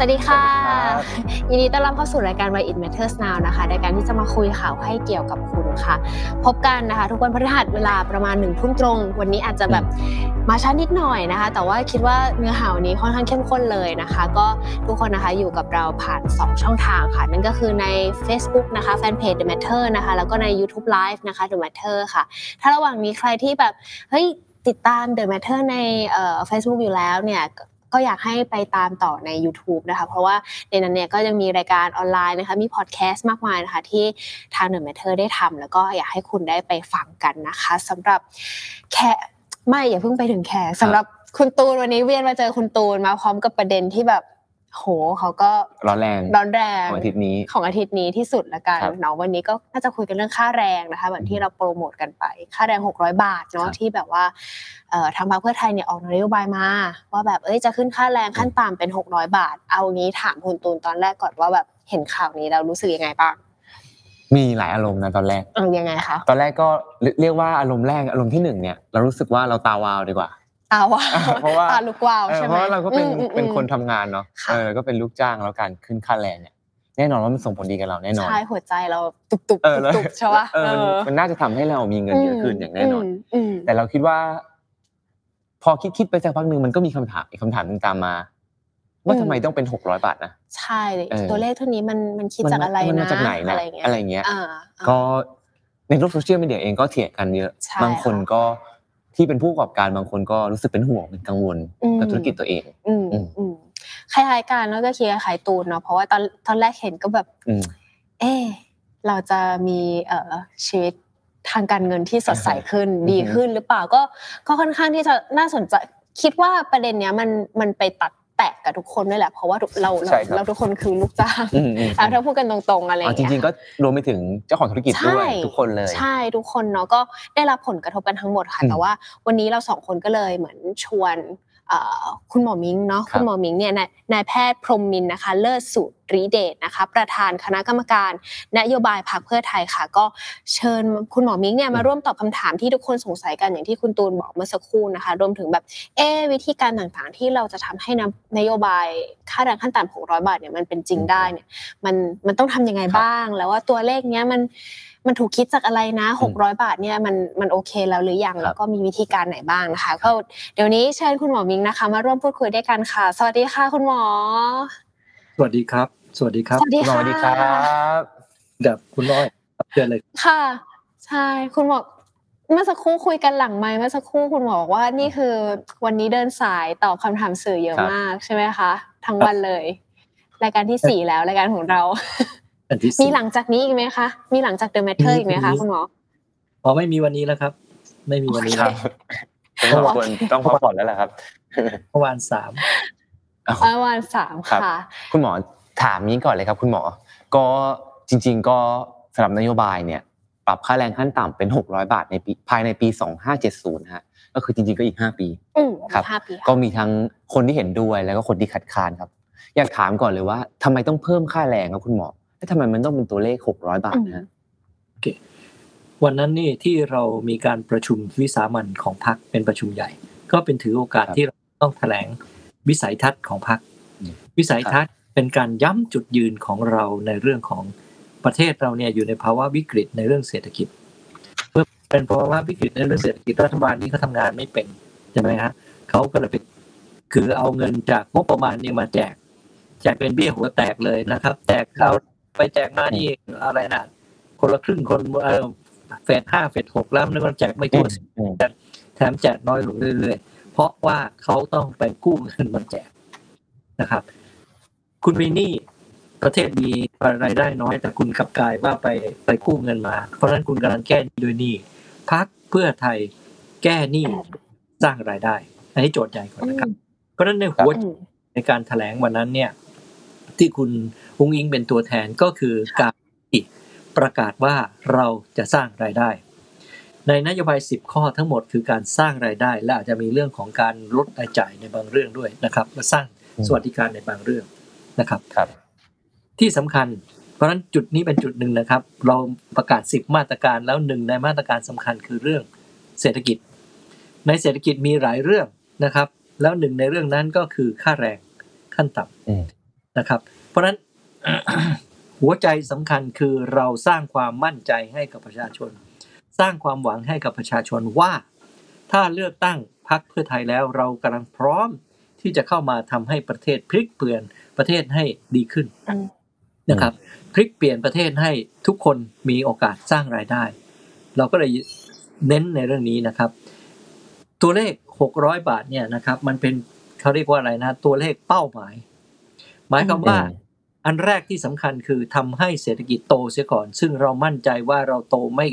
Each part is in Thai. สวัสดีค่ะยินดีต้อนรับเข้าสู่รายการ Why It Matters Now นะคะรายการที่จะมาคุยข่าวให้เกี่ยวกับคุณค่ะพบกันนะคะทุกวันพฤหัสเวลาประมาณ 1 ทุ่มตรงวันนี้อาจจะแบบมาช้านิดหน่อยนะคะแต่ว่าคิดว่าเนื้อหาวันนี้ค่อนข้างเข้มข้นเลยนะคะก็ทุกคนนะคะอยู่กับเราผ่าน2ช่องทางค่ะนั่นก็คือใน Facebook นะคะ Fanpage The Matter นะคะแล้วก็ใน YouTube Live นะคะ The Matter ค่ะถ้าระหว่างนี้ใครที่แบบเฮ้ยติดตาม The Matter ในFacebook อยู่แล้วเนี่ยก็อยากให้ไปตามต่อใน YouTube นะคะเพราะว่าในนั้นเนี่ยก็ยังมีรายการออนไลน์นะคะมีพอดแคสต์มากมายนะคะที่ทาง The Matter ได้ทำแล้วก็อยากให้คุณได้ไปฟังกันนะคะสำหรับแค่ไม่อย่าเพิ่งไปถึงแค่สำหรับคุณตูนวันนี้เวียนมาเจอคุณตูนมาพร้อมกับประเด็นที่แบบโหเขาก็ร้อนแรงของอาทิตย์นี้ที่สุดละกันเนาะวันนี้ก็น่าจะคุยกันเรื่องค่าแรงนะคะแบบที่เราโปรโมทกันไปค่าแรง600บาทเนาะที่แบบว่าทางพรรคเพื่อไทยเนี่ยออกนโยบายมาว่าแบบจะขึ้นค่าแรงขั้นต่ำเป็น600บาทเอางี้ถามคุณตูนตอนแรกก่อนว่าแบบเห็นข่าวนี้เรารู้สึกยังไงบ้างมีหลายอารมณ์นะตอนแรกยังไงคะตอนแรกก็เรียกว่าอารมณ์แรกอารมณ์ที่1เนี่ยเรารู้สึกว่าเราตาวาวดีกว่าตาลุกวาวใช่ไหมเพราะเราก็เป็นคนทำงานเนาะก็เป็นลูกจ้างแล้วการขึ้นค่าแรงเนี่ยแน่นอนว่ามันส่งผลดีกับเราแน่นอนใช่หัวใจเราตุบใช่ป่ะมันน่าจะทำให้เรามีเงินเยอะขึ้นอย่างแน่นอนแต่เราคิดว่าพอคิดไปสักพักนึงมันก็มีคำถามนึงตามมาว่าทำไมต้องเป็น600บาทนะใช่ตัวเลขเท่านี้มันคิดจากอะไรนะอะไรเงี้ยก็ในโลกโซเชียลมีเดียเองก็เถียงกันเยอะบางคนก็ที่เป็นผู้ประกอบการบางคนก็รู้สึกเป็นห่วงเป็นกังวลกับธุรกิจตัวเองคล้ายๆกันแล้วก็เคลียร์ขายตูนเนาะเพราะว่าตอนแรกเห็นก็แบบเราจะมีชีวิตทางการเงินที่สดใสขึ้นดีขึ้นหรือเปล่าก็ค่อนข้างที่จะน่าสนใจคิดว่าประเด็นเนี้ยมันไปตัดแตกกับทุกคนด้วยแหละเพราะว่าเราทุกคนคือลูกจ้างถ้าพูดกันตรงๆอะไรอย่างเงี้ยจริงๆก็รวมไปถึงเจ้าของธุรกิจด้วยทุกคนเลยใช่ทุกคนเนาะก็ได้รับผลกระทบกันทั้งหมดค่ะแต่ว่าวันนี้เรา2คนก็เลยเหมือนชวนคุณหมอมิ้งเนาะคุณหมอมิ้งเนี่ยนายแพทย์พรหมมินทร์นะคะเลิศสุริเดชนะคะประธานคณะกรรมการนโยบายพรรคเพื่อไทยค่ะก็เชิญคุณหมอมิ้งเนี่ยมาร่วมตอบคำถามที่ทุกคนสงสัยกันอย่างที่คุณตูนบอกเมื่อสักครู่นะคะรวมถึงแบบวิธีการต่างๆที่เราจะทำให้นโยบายค่าแรงขั้นต่ำ600บาทเนี่ยมันเป็นจริงได้เนี่ยมันต้องทำยังไงบ้างแล้วว่าตัวเลขเนี้ยมันถูกคิดจากอะไรนะ600บาทเนี่ยมันโอเคแล้วหรือยังแล้วก็มีวิธีการไหนบ้างนะคะก็เดี๋ยวนี้เชิญคุณหมอมิ้งนะคะมาร่วมพูดคุยด้วยกันค่ะสวัสดีค่ะคุณหมอสวัสดีครับสวัสดีครับสวัสดีครับกับคุณร้อยเชิญเลยค่ะใช่คุณหมอเมื่อสักครู่คุยกันหลังไมค์เมื่อสักครู่คุณหมอบอกว่านี่คือวันนี้เดินสายตอบคำถามสื่อเยอะมากใช่ไหมคะทั้งวันเลยรายการที่4แล้วรายการของเรามีหลังจากนี้อีกไหมคะมีหลังจาก The Matter อีกไหมคะคุณหมออ๋อไม่มีวันนี้แล้วครับไม่มีวันนี้แล้วทุกคนต้องพักผ่อนแล้วล่ะครับเมื่อวาน3ค่ะคุณหมอถามนี้ก่อนเลยครับคุณหมอก็จริงๆก็สำหรับนโยบายเนี่ยปรับค่าแรงขั้นต่ำเป็น600บาทในปีภายในปี2570ฮะก็คือจริงๆก็อีก5ปีครับก็มีทั้งคนที่เห็นด้วยแล้วก็คนที่คัดค้านครับอยากถามก่อนเลยว่าทำไมต้องเพิ่มค่าแรงครับคุณหมอแล้วทำไมมันต้องเป็นตัวเลข600บาทนะโอเควันนั้นนี่ที่เรามีการประชุมวิสามัญของพรรคเป็นประชุมใหญ่ก็เป็นถือโอกาสที่เราต้องแถลงวิสัยทัศน์ของพรรควิสัยทัศน์เป็นการย้ำจุดยืนของเราในเรื่องของประเทศเราเนี่ยอยู่ในภาวะวิกฤตในเรื่องเศรษฐกิจเมื่อเป็นภาวะวิกฤตในเรื่องเศรษฐกิจรัฐบาลนี่เขาทำงานไม่เป็นใช่ไหมฮะเขาก็เลยไปคือเอาเงินจากงบประมาณเนี่ยมาแจกเป็นเบี้ยหัวแตกเลยนะครับแจกเอาไปแจกมานี่อะไรนะคนละครึ่งคนเฟส5เฟส6แล้วมันแจกไม่ทั่วแถมแจกน้อยลงเรื่อยๆเพราะว่าเขาต้องไปกู้เงินมาแจกนะครับคุณมีหนี้ประเทศมีรายได้น้อยแต่คุณกลับกลายว่าไปกู้เงินมาเพราะฉะนั้นคุณกำลังแก้ด้วยหนี้พรรคเพื่อไทยแก้หนี้สร้างรายได้อันนี้โจทย์ใหญ่ก่อนนะครับเพราะฉะนั้นในหัวในการแถลงวันนั้นเนี่ยที่คุณอุ้งอิงเป็นตัวแทนก็คือการประกาศว่าเราจะสร้างรายได้ในนโยบาย10ข้อทั้งหมดคือการสร้างรายได้และอาจจะมีเรื่องของการลดรายจ่ายในบางเรื่องด้วยนะครับและสร้างสวัสดิการในบางเรื่องนะครับ ที่สำคัญเพราะฉะนั้นจุดนี้เป็นจุดหนึ่งนะครับเราประกาศ10มาตรการแล้วหนึ่งในมาตรการสำคัญคือเรื่องเศรษฐกิจในเศรษฐกิจมีหลายเรื่องนะครับแล้วหนึ่งในเรื่องนั้นก็คือค่าแรงขั้นต่ำนะครับเพราะฉะนั้น หัวใจสำคัญคือเราสร้างความมั่นใจให้กับประชาชนสร้างความหวังให้กับประชาชนว่าถ้าเลือกตั้งพรรคเพื่อไทยแล้วเรากำลังพร้อมที่จะเข้ามาทำให้ประเทศพลิกเปลี่ยนประเทศให้ดีขึ้นนะครับพลิกเปลี่ยนประเทศให้ทุกคนมีโอกาสสร้างรายได้เราก็เลยเน้นในเรื่องนี้นะครับตัวเลข600บาทเนี่ยนะครับมันเป็นเขาเรียกว่าอะไรนะตัวเลขเป้าหมายหมายความว่าอันแรกที่สำคัญคือทำให้เศรษฐกิจโตเสียก่อนซึ่งเรามั่นใจว่าเราโตไม่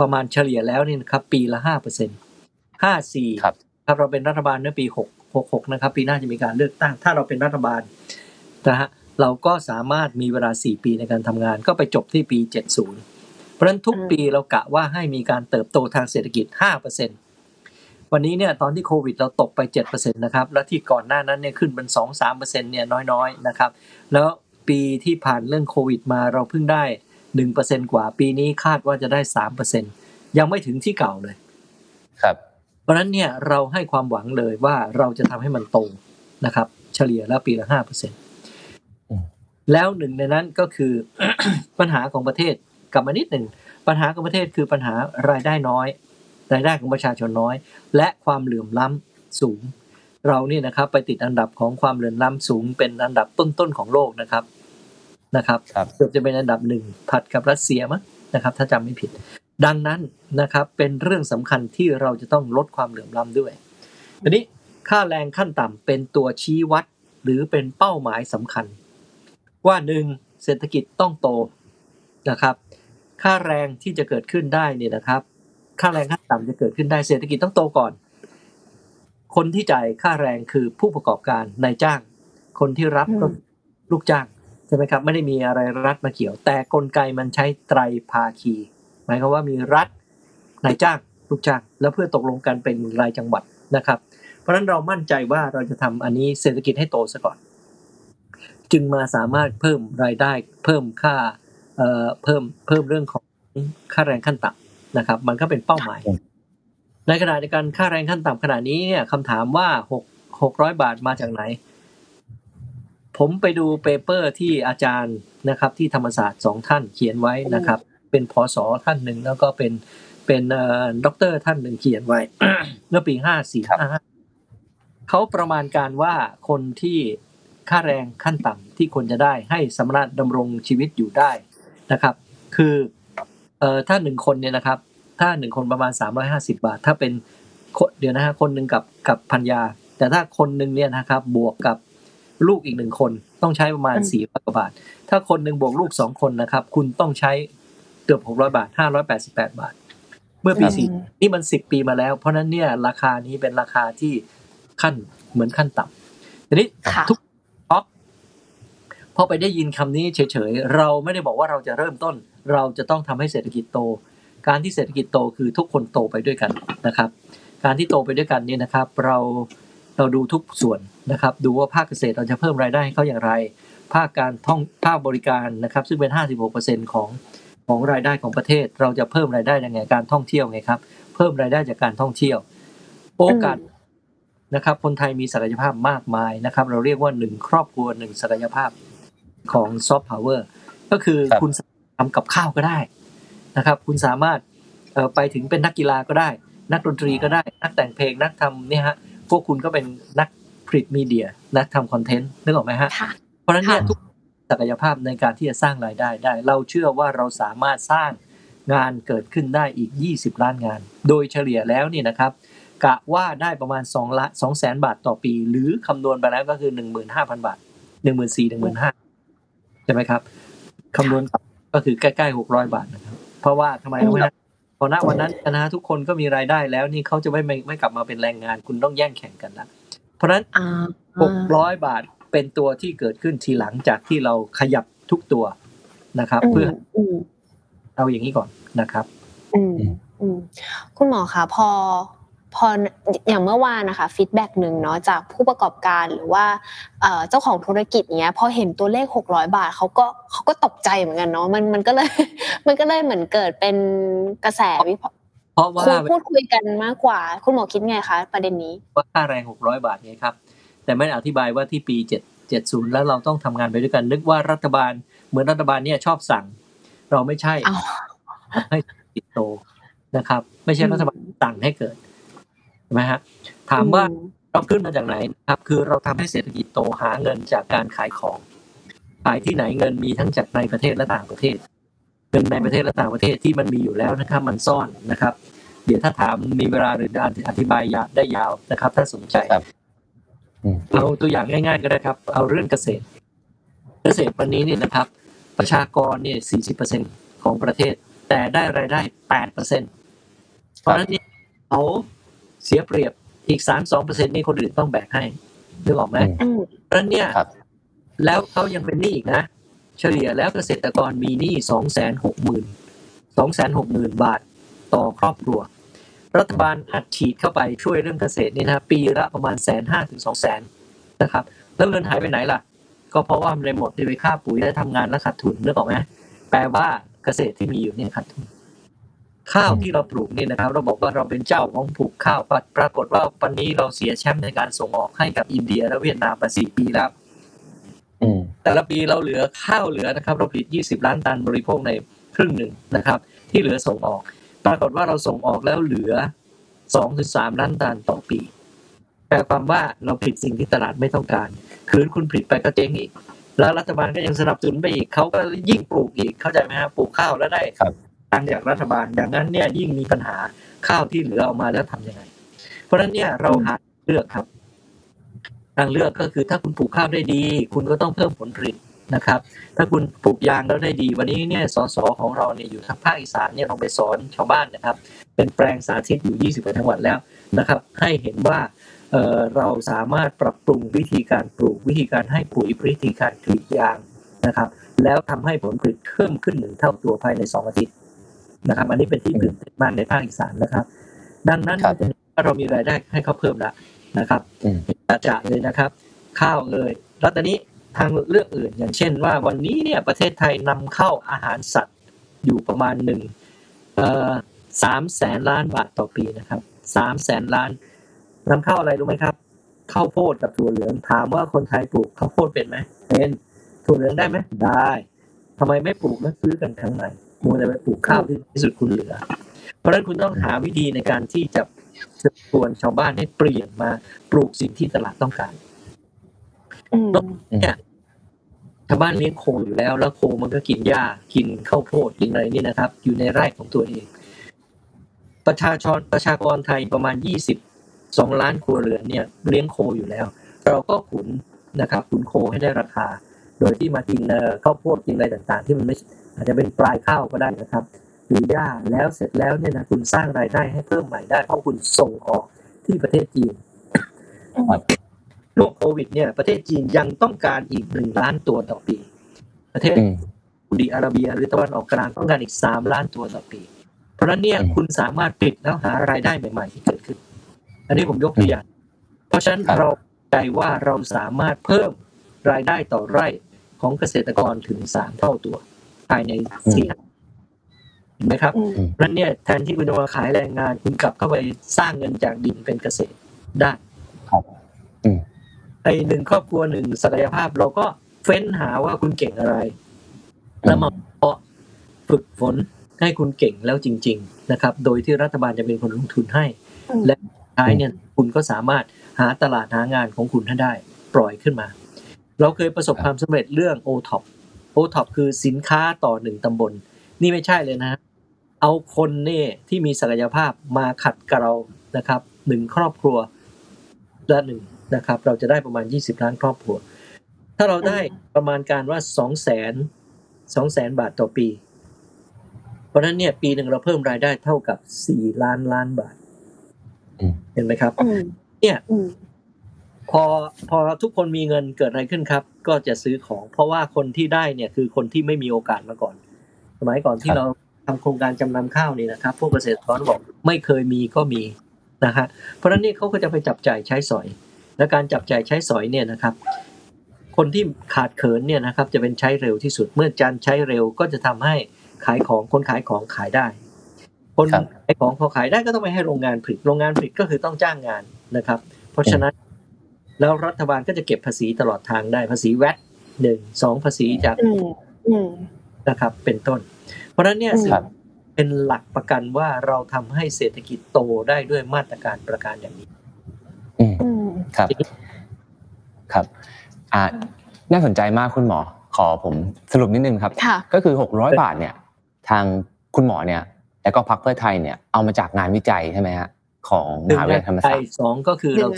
ประมาณเฉลี่ยแล้วนี่นะครับปีละ 5% 54ครับถ้าเราเป็นรัฐบาลในปี66นะครับปีหน้าจะมีการเลือกตั้งถ้าเราเป็นรัฐบาลนะฮะเราก็สามารถมีเวลา4ปีในการทำงานก็ไปจบที่ปี70เพราะฉะนั้นทุกปีเรากะว่าให้มีการเติบโตทางเศรษฐกิจ 5%วันนี้เนี่ยตอนที่โควิดเราตกไป 7% นะครับแล้วที่ก่อนหน้านั้นเนี่ยขึ้นเป็น 2-3% เนี่ยน้อยๆนะครับแล้วปีที่ผ่านเรื่องโควิดมาเราเพิ่งได้ 1% กว่าปีนี้คาดว่าจะได้ 3% ยังไม่ถึงที่เก่าเลยครับเพราะฉะนั้นเนี่ยเราให้ความหวังเลยว่าเราจะทำให้มันโตนะครับเฉลี่ยแล้วปีละ 5% แล้วหนึ่งในนั้นก็คือ ปัญหาของประเทศกลับมานิดหนึ่งปัญหาของประเทศคือปัญหารายได้น้อยรายได้ของประชาชนน้อยและความเหลื่อมล้ำสูงเราเนี่ยนะครับไปติดอันดับของความเหลื่อมล้ำสูงเป็นอันดับต้นๆของโลกนะครับเกือบจะเป็นอันดับ1ถัดกับรัสเซียมั้งนะครับถ้าจำไม่ผิดดังนั้นนะครับเป็นเรื่องสำคัญที่เราจะต้องลดความเหลื่อมล้ำด้วยทีนี้ค่าแรงขั้นต่ำเป็นตัวชี้วัดหรือเป็นเป้าหมายสำคัญว่า1เศรษฐกิจต้องโตนะครับค่าแรงที่จะเกิดขึ้นได้เนี่ยนะครับค่าแรงขั้นต่ำจะเกิดขึ้นได้เศรษฐกิจต้องโตก่อนคนที่จ่ายค่าแรงคือผู้ประกอบการนายจ้างคนที่รับก็ลูกจ้างใช่ไหมครับไม่ได้มีอะไรรัฐมาเกี่ยวแต่กลไกมันใช้ไตรภาคีหมายความว่ามีรัฐนายจ้างลูกจ้างแล้วเพื่อตกลงกันเป็นรายจังหวัดนะครับเพราะฉะนั้นเรามั่นใจว่าเราจะทำอันนี้เศรษฐกิจให้โตซะก่อนจึงมาสามารถเพิ่มรายได้เพิ่มค่าเพิ่มเรื่องของค่าแรงขั้นต่ำนะครับมันก็เป็นเป้าหมายในขณะเดียวกันค่าแรงขั้นต่ำขณะนี้เนี่ยคำถามว่า600บาทมาจากไหนผมไปดูเปเปอร์ที่อาจารย์นะครับที่ธรรมศาสตร์2ท่านเขียนไว้นะครับเป็นผส.ท่านหนึ่งแล้วก็เป็นด็อกเตอร์ท่านหนึ่งเขียนไว้ เมื่อปี5455เขาประมาณการว่าคนที่ค่าแรงขั้นต่ำที่คนจะได้ให้สามารถดำรงชีวิตอยู่ได้นะครับคือถ้า1คนเนี่ยนะครับถ้า1คนประมาณ350บาทถ้าเป็นเดี๋ยวนะฮะคนนึงกับภรรยาแต่ถ้าคนนึงเนี่ยนะครับบวกกับลูกอีก1คนต้องใช้ประมาณ400กว่าบาทถ้าคนนึงบวกลูก2คนนะครับคุณต้องใช้เกือบ600บาท588บาทเมื่อปี4นี่มัน10ปีมาแล้วเพราะนั้นเนี่ยราคานี้เป็นราคาที่ขั้นเหมือนขั้นต่ำทีนี้ทุกพอไปได้ยินคำนี้เฉยๆเราไม่ได้บอกว่าเราจะเริ่มต้นเราจะต้องทำให้เศรษฐกิจโตการที่เศรษฐกิจโตคือทุกคนโตไปด้วยกันนะครับการที่โตไปด้วยกันเนี่ยนะครับเราดูทุกส่วนนะครับดูว่าภาคเกษตรเราจะเพิ่มรายได้ให้เขาอย่างไรภาคการท่องภาคบริการนะครับซึ่งเป็น 56% ของรายได้ของประเทศเราจะเพิ่มรายได้ยังไงการท่องเที่ยวไงครับเพิ่มรายได้จากการท่องเที่ยวโอกาสนะครับคนไทยมีศักยภาพมากมายนะครับเราเรียกว่า1ครอบครัว1ศักยภาพของซอฟต์พาวเวอร์ก็คือคุณทำกับข้าวก็ได้นะครับคุณสามารถไปถึงเป็นนักกีฬาก็ได้นักดนตรีก็ได้นักแต่งเพลงนักทำเนี่ยฮะพวกคุณก็เป็นนักผลิตมีเดียนักทำคอนเทนต์นึกออกไหมฮะเพราะฉะนั้นเนี่ยทุกศักยภาพในการที่จะสร้างรายได้ได้เราเชื่อว่าเราสามารถสร้างงานเกิดขึ้นได้อีก20ล้านงานโดยเฉลี่ยแล้วนี่นะครับกะว่าได้ประมาณ200,000 บาทต่อปีหรือคำนวณไปแล้วก็คือ 15,000 บาท 14,000-15,000 ใช่ไหมครับคำนวณก็คือใกล้ๆ600บาทนะครับเพราะว่าทำไมรู้ไหมพอณวันนั้นนะทุกคนก็มีรายได้แล้วนี่เขาจะไม่กลับมาเป็นแรงงานคุณต้องแย่งแข่งกันละเพราะฉะนั้น600บาทเป็นตัวที่เกิดขึ้นทีหลังจากที่เราขยับทุกตัวนะครับเพื่อเอาอย่างนี้ก่อนนะครับคุณหมอคะพอ พออย่างเมื่อวานนะคะฟีดแบ็กหนึ่งเนาะจากผู้ประกอบการหรือว่าเจ้าของธุรกิจเนี้ยพอเห็นตัวเลข600บาทเขาก็ตกใจเหมือนกันเนาะมันก็เลยเหมือนเกิดเป็นกระแสวิพากษ์เพราะว่าพูดคุยกันมากกว่าคุณหมอคิดไงคะประเด็นนี้ว่าค่าแรง600บาทไงครับแต่ไม่อธิบายว่าที่ปี70แล้วเราต้องทำงานไปด้วยกันนึกว่ารัฐบาลเหมือนรัฐบาลเนี่ยชอบสั่งเราไม่ใช่ให้ติดโตนะครับไม่ใช่รัฐบาลสั่งให้เกิดใช่ไหมฮะถามว่าเราขึ้นมาจากไหนครับคือเราทำให้เศรษฐกิจโตหาเงินจากการขายของขายที่ไหนเงินมีทั้งจากในประเทศและต่างประเทศเงินในประเทศและต่างประเทศที่มันมีอยู่แล้วนะครับมันซ่อนนะครับเดี๋ยวถ้าถามมีเวลาหรืออธิบายได้ยาวนะครับถ้าสนใจเอาตัวอย่างง่ายๆก็ได้ครับเอาเรื่องเกษตรวันนี้เนี่ยนะครับประชากรเนี่ย 40% ของประเทศแต่ได้รายได้ 8% เพราะฉะนั้นเนี่ยเขาเสียเปรียบอีก 32% นี่คนอื่นต้องแบกให้นึกออกไหมเพราะฉะนั้นเนี่ยแล้วเขายังเป็นหนี้อีกนะเฉลี่ยแล้วเกษตรกรมีหนี้ 260,000 บาทต่อครอบครัวรัฐบาลอัดฉีดเข้าไปช่วยเรื่องเกษตรนี่นะปีละประมาณ 150,000 ถึง 200,000 นะครับแล้วเงินหายไปไหนล่ะก็เพราะว่ามันหมดไปค่าปุ๋ยและทำงานและขาดทุนนึกออกไหมแปลว่าเกษตรที่มีอยู่เนี่ยขาดทุนข้าวที่เราปลูกเนี่ยนะครับเราบอกว่าเราเป็นเจ้าของปลูกข้าวปรากฏว่าวันนี้เราเสียแชมป์ในการส่งออกให้กับอินเดียและเวียดนามมา4ปีแล้วแต่ละปีเราเหลือข้าวเหลือนะครับเราผลิต20ล้านตันบริโภคในครึ่งหนึ่งนะครับที่เหลือส่งออกปรากฏว่าเราส่งออกแล้วเหลือ 2-3 ล้านตันต่อปีแปลความว่าเราผลิตสิ่งที่ตลาดไม่ต้องการคืนคุณผลิตไปก็เจ๊งอีกแล้วรัฐบาลก็ยังสนับสนุนไปอีกเขาก็ยิ่งปลูกอีกเข้าใจไหมฮะปลูกข้าวแล้วได้ตังค์จากรัฐบาลดังนั้นเนี่ยยิ่งมีปัญหาข้าวที่เหลือออกมาแล้วทำยังไงเพราะฉะนั้นเนี่ยเราหาเลือกครับทางเลือกก็คือถ้าคุณปลูกข้าวได้ดีคุณก็ต้องเพิ่มผลผลิตนะครับถ้าคุณปลูกยางแล้วได้ดีวันนี้เนี่ยสสของเราเนี่ยอยู่ทางภาคอีสานเนี่ยเราไปสอนชาวบ้านนะครับเป็นแปลงสาธิตอยู่ 20 จังหวัดแล้วนะครับให้เห็นว่าเราสามารถปรับปรุงวิธีการปลูกวิธีการให้ปุ๋ยวิธีการกรีดยางนะครับแล้วทำให้ผลผลิตเพิ่มขึ้น1เท่าตัวภายใน2อาทิตย์นะครับอันนี้เป็นที่ตื่นเต้นมากในภาคอีสานนะครับดังนั้นเรามีรายได้ให้เขาเพิ่มละนะครับอาจารย์เลยนะครับข้าวเลยแล้วตอนนี้ทางเลือกอื่นอย่างเช่นว่าวันนี้เนี่ยประเทศไทยนำเข้าอาหารสัตว์อยู่ประมาณ300,000 ล้านบาทต่อปีนะครับ300,000 ล้านนำเข้าอะไรรู้ไหมครับข้าวโพดกับถั่วเหลืองถามว่าคนไทยปลูกข้าวโพดเป็นไหมเป็นถั่วเหลืองได้ไหมได้ทำไมไม่ปลูกแล้วซื้อกันทั้งไหนมัวแต่ไปปลูกข้าวที่ที่สุดคุณเหลือเพราะฉะนั้นคุณต้องหาวิธีในการที่จะชวนชาวบ้านให้เปลี่ยนมาปลูกสิ่งที่ตลาดต้องการเนี่ยชาวบ้านเลี้ยงโคอยู่แล้วแล้วโคมันก็กินหญ้ากินข้าวโพดกินอะไรนี่นะครับอยู่ในไร่ของตัวเองประชากรไทยประมาณ22ล้านครัวเรือนเนี่ยเลี้ยงโคอยู่แล้วเราก็ขุนนะครับขุนโคให้ได้ราคาโดยที่มากินข้าวโพดกินอะไรต่างๆที่มันไม่อาจจะเป็นปลายข้าวก็ได้นะครับหรือหญ้าแล้วเสร็จแล้วเนี่ยนะคุณสร้างรายได้ให้เพิ่มใหม่ได้เพราะคุณส่งออกที่ประเทศจีนโรคโควิดเนี่ยประเทศจีนยังต้องการอีก1 ล้านตัวต่อปีประเทศซาอุดิอาระเบียหรือตะวันออกกลางต้องการอีก3 ล้านตัวต่อปีเพราะฉะนั้นเนี่ยคุณสามารถปิดแล้วหารายได้ใหม่ๆที่เกิดขึ้นอันนี้ผมยกตัวอย่างเพราะฉะนั้นเราใจว่าเราสามารถเพิ่มรายได้ต่อไร่ของเกษตรกรถึง3 เท่าตัวภายใน4 ปีเห็นไหมครับแล้วเนี่ยแทนที่คุณจะมาขายแรงงานคุณกลับเข้าไปสร้างเงินจากดินเป็นเกษตรได้ครับไอ้หนึ่งครอบครัวหนึ่งศักยภาพเราก็เฟ้นหาว่าคุณเก่งอะไรแล้วมาเพาะฝึกฝนให้คุณเก่งแล้วจริงๆนะครับโดยที่รัฐบาลจะเป็นคนลงทุนให้และท้ายเนี่ยคุณก็สามารถหาตลาดหางานของคุณให้ได้ปล่อยขึ้นมาเราเคยประสบความสำเร็จเรื่อง O-Top O-Top คือสินค้าต่อ1ตำบลนี่ไม่ใช่เลยนะเอาคนเนี่ยที่มีศักยภาพมาขัดเกลานะครับ1ครอบครัวละ1นะครับเราจะได้ประมาณ20ล้านครอบครัวถ้าเราได้ประมาณการว่า 200,000 บาทต่อปีเพราะฉะนั้นเนี่ยปีนึงเราเพิ่มรายได้เท่ากับ4 ล้านล้านบาทเห็นไหมครับเนี่ยพอทุกคนมีเงินเกิดอะไรขึ้นครับก็จะซื้อของเพราะว่าคนที่ได้เนี่ยคือคนที่ไม่มีโอกาสมาก่อนสมัยก่อนที่เราทำโครงการจำนำข้าวนี่นะครับพวกเกษตรกรบอกไม่เคยมีก็มี นะฮะเพราะนั้นนี่เขาก็จะไปจับจ่ายใช้สอยและการจับจ่ายใช้สอยเนี่ยนะครับคนที่ขาดเขินเนี่ยนะครับจะเป็นใช้เร็วที่สุดเมื่อจานใช้เร็วก็จะทำให้ขายของคนขายของขายได้คนขายของพอขายได้ก็ต้องไปให้โรงงานผลิตโรงงานผลิตก็คือต้องจ้างงานนะครับเพราะฉะนั้นแล้วรัฐบาลก็จะเก็บภาษีตลอดทางได้ภาษีVAT 1 2ภาษีจากนะครับเป็นต้นเพราะฉะนั้นเนี่ยเป็นหลักประกันว่าเราทำให้เศรษฐกิจโตได้ด้วยมาตรการประการอย่างนี้ครับครับน่าสนใจมากคุณหมอขอผมสรุปนิดนึงครับก็คือ600บาทเนี่ยทางคุณหมอเนี่ยแล้วก็พรรคเพื่อไทยเนี่ยเอามาจากงานวิจัยใช่ไหมฮะของมหาวิทยาลัยธรรมศาสตร์2ก็คือเรา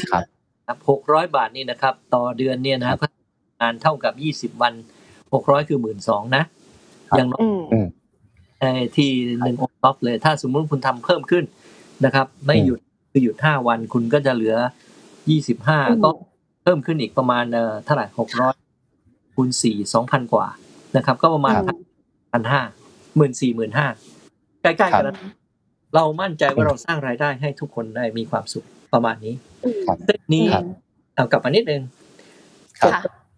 600บาทนี่นะครับต่อเดือนเนี่ยนะครับงานเท่ากับ20วัน600คือ 12,000 นะอย่างน้อยที่1 on top เลยถ้าสมมุติคุณทำเพิ่มขึ้นนะครับไม่หยุดคือหยุด5วันคุณก็จะเหลือ25ก็เพิ่มขึ้นอีกประมาณเท่าไหร่600คูณ4 2,000 กว่านะครับก็ประมาณ 1,500 14,500 ใกล้ๆกันแล้วเรามั่นใจว่าเราสร้างรายได้ให้ทุกคนได้มีความสุขประมาณนี้เส้นนี้เอากลับมานิดนึง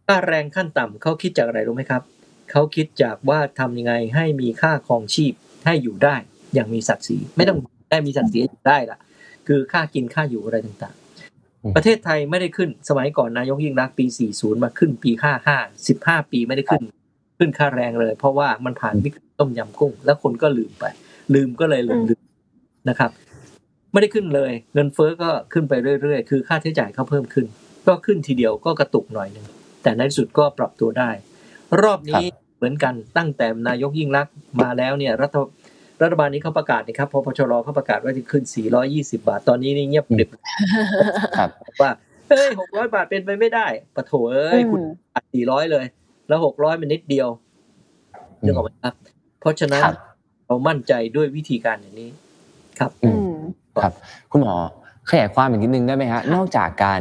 ค่าแรงขั้นต่ำเขาคิดจากอะไรรู้ไหมครับเขาคิดจากว่าทำยังไงให้มีค่าครองชีพให้อยู่ได้อย่างมีศักดิ์ศรีไม่ต้องได้มีศักดิ์ศรีอยู่ได้ล่ะคือค่ากินค่าอยู่อะไรต่างๆประเทศไทยไม่ได้ขึ้นสมัยก่อนนายกยิ่งรักษณ์ปี40มาขึ้นปี55 15ปีไม่ได้ขึ้นค่าแรงเลยเพราะว่ามันผ่านวิกฤตต้มยำกุ้งแล้วคนก็ลืมไปลืมก็เลยลืมนะครับไม่ได้ขึ้นเลยเงินเฟ้อก็ขึ้นไปเรื่อยๆคือค่าใช้จ่ายเขาเพิ่มขึ้นก็ขึ้นทีเดียวก็กระตุกหน่อยนึงแต่ในที่สุดก็ปรับตัวได้รอบนี้เหมือนกันตั้งแต่นายกยิ่งลักษณ์มาแล้วเนี่ยรัฐบาลนี้เขาประกาศนะครับพปชรเขาประกาศว่าจะขึ้น420บาทตอนนี้นี่เงียบกริบครับว่าเฮ้ย600บาทเป็นไปไม่ได้ปะโถเอ้ยคุณอัด400เลยแล้ว600มันนิดเดียวนึกออกมั้ยครับเพราะฉะนั้นเรามั่นใจด้วยวิธีการอย่างนี้ครับครับคุณหมอขยายความอีกนิดนึงได้ไหมฮะนอกจากการ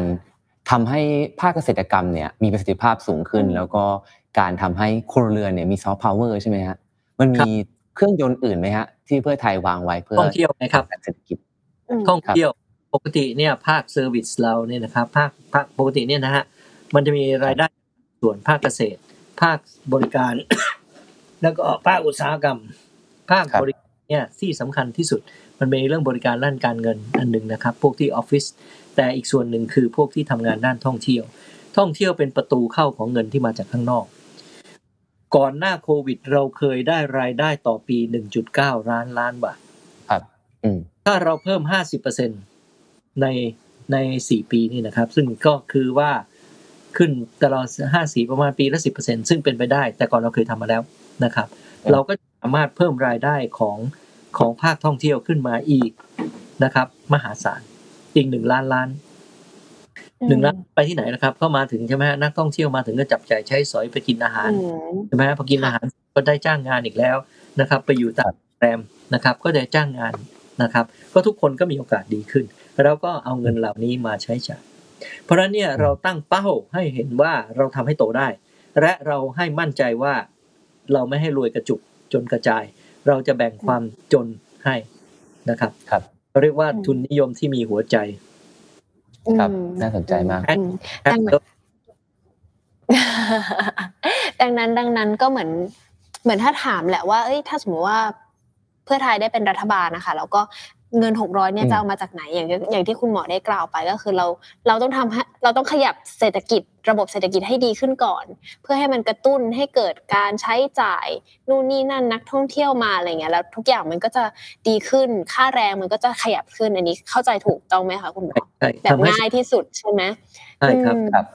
ทำให้ภาคเกษตรกรรมเนี่ยมีประสิทธิภาพสูงขึ้นแล้วก็การทำให้ครัวเรือนเนี่ยมีซอฟต์พาวเวอร์ใช่ไหมฮะมันมีเครื่องยนต์อื่นไหมฮะที่เพื่อไทยวางไว้เพื่อท่องเที่ยวนะครับเศรษฐกิจท่องเที่ยวปกติเนี่ยภาคเซอร์วิสเราเนี่ยนะครับภาคปกติเนี่ยนะฮะมันจะมีรายได้ส่วนภาคเกษตรภาคบริการแล้วก็ภาคอุตสาหกรรมภาคบริการเนี่ยที่สำคัญที่สุดมันเป็นเรื่องบริการด้านการเงินอันนึงนะครับพวกที่ออฟฟิศแต่อีกส่วนหนึ่งคือพวกที่ทำงานด้านท่องเที่ยวท่องเที่ยวเป็นประตูเข้าของเงินที่มาจากข้างนอกก่อนหน้าโควิดเราเคยได้รายได้ต่อปี 1.9 ล้านบาทครับถ้าเราเพิ่ม 50% ใน4ปีนี่นะครับซึ่งก็คือว่าขึ้นตลอด54ประมาณปีละ 10% ซึ่งเป็นไปได้แต่ก่อนเราเคยทำมาแล้วนะครับเราก็สามารถเพิ่มรายได้ของภาคท่องเที่ยวขึ้นมาอีกนะครับมหาศาลอีก1 ล้านล้าน1ล้านไปที่ไหนนะครับเข้ามาถึงใช่ไหมฮะนักท่องเที่ยวมาถึงก็จับจ่ายใช้สอยไปกินอาหารใช่ไหมฮะพอกินอาหารก็ได้จ้างงานอีกแล้วนะครับไปอยู่ตามโรงแรมนะครับก็ได้จ้างงานนะครับก็ทุกคนก็มีโอกาสดีขึ้นแล้วก็เอาเงินเหล่านี้มาใช้จ่ายเพราะฉะนั้นเนี่ยเราตั้งเป้าให้เห็นว่าเราทำให้โตได้และเราให้มั่นใจว่าเราไม่ให้รวยกระจุกจนกระจายเราจะแบ่งความจนให้นะครับเขาเรียกว่าทุนนิยมที่มีหัวใจครับน่าสนใจมากดังนั้นก็เหมือนถ้าถามแหละว่าเอ้ยถ้าสมมติว่าเพื่อไทยได้เป็นรัฐบาลนะคะแล้วก็เงิน600เนี่ยจะเอามาจากไหนอย่างที่คุณหมอได้กล่าวไปก็คือเราต้องทำให้เราต้องขยับเศรษฐกิจระบบเศรษฐกิจให้ดีขึ้นก่อนเพื่อให้มันกระตุ้นให้เกิดการใช้จ่ายนู่นนี่นั่นนักท่องเที่ยวมาอะไรเงี้ยแล้วทุกอย่างมันก็จะดีขึ้นค่าแรงมันก็จะขยับขึ้นอันนี้เข้าใจถูกต้องไหมคะคุณหมอแบบง่ายที่สุดใช่ไหมใช่ครับ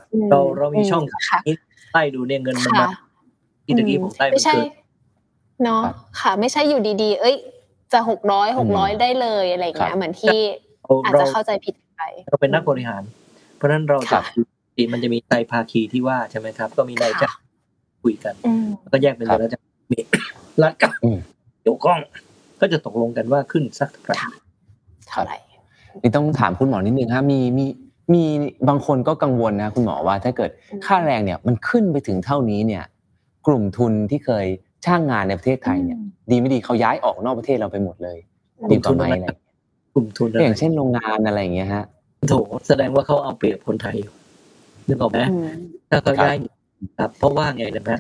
เรามีช่องนี้ไล่ดูเนี่ยเงินมันมาที่ตะกี้ผมไล่ไม่ใช่เนาะค่ะไม่ใช่อยู่ดีๆเอ้ยจะ600ได้เลยอะไรอย่างเงี้ยเหมือนที่อาจจะเข้าใจผิดไปเราเป็นนักบริหารเพราะฉะนั้นเราจะมันจะมีไตรภาคีที่ว่าใช่ไหมครับก็มีนายจ้างคุยกันก็แยกเป็นแล้วจะมีรัฐกับเกี่ยวข้องก็จะตกลงกันว่าขึ้นสักเท่าไหร่นี่ต้องถามคุณหมอนิดนึงฮะมีบางคนก็กังวลนะคุณหมอว่าถ้าเกิดค่าแรงเนี่ยมันขึ้นไปถึงเท่านี้เนี่ยกลุ่มทุนที่เคยจ้างงานในประเทศไทยเนี่ยดีไม่ดีเขาย้ายออกนอกประเทศเราไปหมดเลยดีกว่าไหมอะไร กลุ่มทุนอะไรอย่างเช่นโรงงานอะไรอย่างเงี้ยฮะโถแสดงว่าเขาเอาเปรียบคนไทยอยู่นึกออกไหมถ้าเขาย้ายครับเพราะว่าไงนะฮะ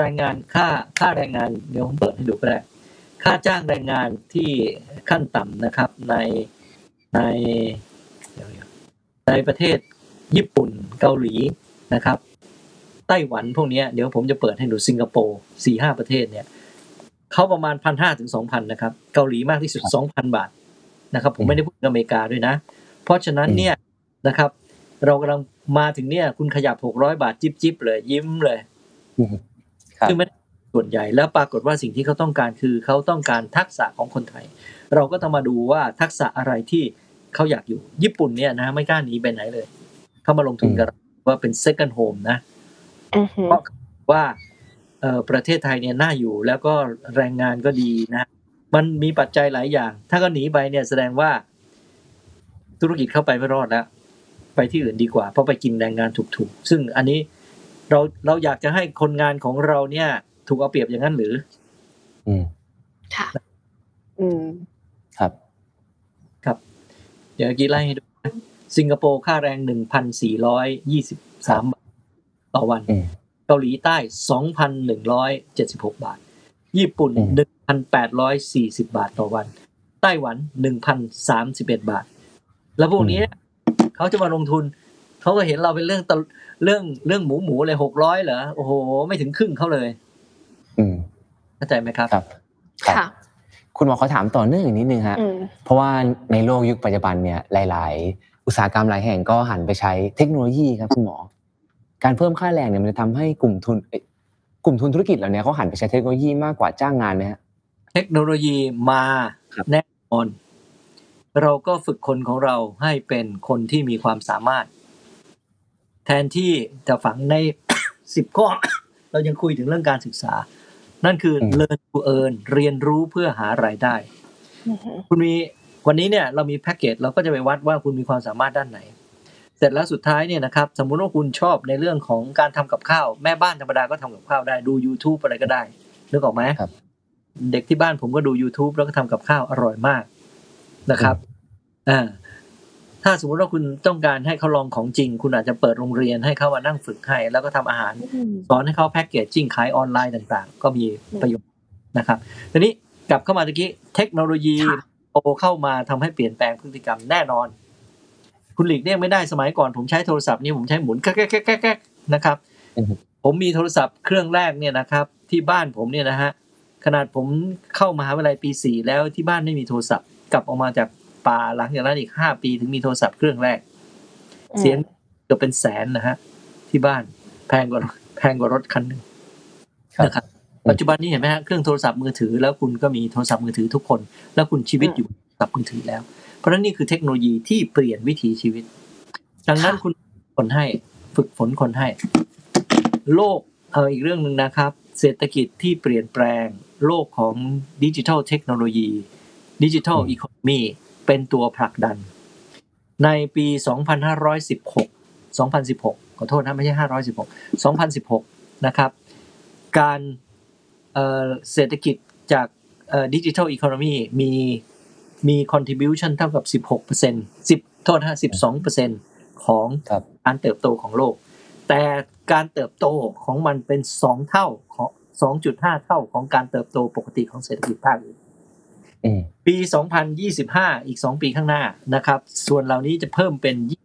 รายงานค่าแรงงานเดี๋ยวผมเปิดให้ดูก็ได้ค่าจ้างแรงงานที่ขั้นต่ำนะครับในประเทศญี่ปุ่นเกาหลีนะครับไต้หวันพวกนี้เดี๋ยวผมจะเปิดให้ดูสิงคโปร์ 4-5 ประเทศเนี่ยเขาประมาณ 1,500 ถึง 2,000 นะครับเกาหลีมากที่สุด 2,000 บาทนะครับผมไม่ได้พูดอเมริกาด้วยนะเพราะฉะนั้นเนี่ยนะครับเรากำลังมาถึงเนี่ยคุณขยับ600บาทจิ๊บๆเลยยิ้มเลยคือไม่ส่วนใหญ่แล้วปรากฏว่าสิ่งที่เขาต้องการคือเขาต้องการทักษะของคนไทยเราก็ต้องมาดูว่าทักษะอะไรที่เขาอยากอยู่ญี่ปุ่นเนี่ยนะไม่กล้าหนีไปไหนเลยเขามาลงทุนกับเราว่าเป็น second home นะเพราะว่าประเทศไทยเนี่ยน่าอยู่แล้วก็แรงงานก็ดีนะมันมีปัจจัยหลายอย่างถ้าเขาหนีไปเนี่ยแสดงว่าธุรกิจเข้าไปไม่รอดแล้วไปที่อื่นดีกว่าเพราะไปกินแรงงานถูกๆซึ่งอันนี้เราอยากจะให้คนงานของเราเนี่ยถูกเอาเปรียบอย่างนั้นหรือค่ะครับเดี๋ยวกี่ไล่ให้ดูสิงคโปร์ค่าแรง 1,423 บาทต่อวันเกาหลีใต้ 2,176 บาทญี่ปุ่น 1,840 บาทต่อวันไต้หวัน 1,031 บาทแล้วพวกนี้เขาจะมาลงทุนเขาก็เห็นเราเป็นเรื่องหมูเลย600เหรอโอ้โหไม่ถึงครึ่งเขาเลยเข้าใจไหมครับค่ะคุณหมอเขาถามต่อเนื่องอีกนิดนึงฮะเพราะว่าในโลกยุคปัจจุบันเนี่ยหลายๆอุตสาหกรรมหลายแห่งก็หันไปใช้เทคโนโลยีครับคุณหมอการเพิ่มค่าแรงเนี่ยมันจะทำให้กลุ่มทุนธุรกิจเหล่านี้เขาหันไปใช้เทคโนโลยีมากกว่าจ้างงานไหมฮะเทคโนโลยีมาแน่นอนเราก็ฝึกคนของเราให้เป็นคนที่มีความสามารถแทนที่จะฝังใน 10 ข้อ เรายังคุยถึงเรื่องการศึกษานั่นคือ Learn to Earn เรียนรู้เพื่อหารายได้ คุณมีวันนี้เนี่ยเรามีแพ็คเกจเราก็จะไปวัดว่าคุณมีความสามารถด้านไหนเสร็จแล้วสุดท้ายเนี่ยนะครับสมมุติว่าคุณชอบในเรื่องของการทำกับข้าวแม่บ้านธรรมดาก็ทำกับข้าวได้ดู YouTube อะไรก็ได้นึกออกไหมเด็กที่บ้านผมก็ดู YouTube แล้วก็ทำกับข้าวอร่อยมากนะครับถ้าสมมุติว่าคุณต้องการให้เขาลองของจริงคุณอาจจะเปิดโรงเรียนให้เขามานั่งฝึกให้แล้วก็ทำอาหารสอนให้เขาแพ็คเกจจิ้งขายออนไลน์ต่างๆก็มีประโยชน์นะครับทีนี้กลับเข้ามาเมื่อกี้เทคโนโลยีเข้ามาทำให้เปลี่ยนแปลงพฤติกรรมแน่นอนคุณหลีกเลี่ยงไม่ได้สมัยก่อนผมใช้โทรศัพท์นี่ผมใช้หมุนแก๊กนะครับผมมีโทรศัพท์เครื่องแรกเนี่ยนะครับที่บ้านผมเนี่ยนะฮะขนาดผมเข้ามหาวิทยาลัยปี4แล้วที่บ้านไม่มีโทรศัพท์กลับออกมาจากป่าหลังจากนั้นอีก5ปีถึงมีโทรศัพท์เครื่องแรกเสียงเกือบเป็นแสนนะฮะที่บ้านแพงกว่ารถคันนึงนะครับปัจจุบันนี้เห็นไหมฮะเครื่องโทรศัพท์มือถือแล้วคุณก็มีโทรศัพท์มือถือทุกคนแล้วคุณชีวิตอยู่กับมือถือแล้วเพราะนั้นนี่คือเทคโนโลยีที่เปลี่ยนวิถีชีวิตดังนั้นคุณฝึกฝนคนให้โลกอีกเรื่องนึงนะครับเศรษฐกิจที่เปลี่ยนแปลงโลกของดิจิทัลเทคโนโลยีดิจิทัลอีโคโนมีเป็นตัวผลักดันในปี 2016 ขอโทษนะไม่ใช่516 2016นะครับการเศรษฐกิจจากดิจิทัลอีโคโนมีมี contribution เท่ากับ 12% ของการเติบโตของโลกแต่การเติบโตของมันเป็น2เท่าของ 2.5 เท่าของการเติบโตปกติของเศรษฐกิจภาคอื่นปี2025อีก2ปีข้างหน้านะครับส่วนเหล่านี้จะเพิ่มเป็น 25%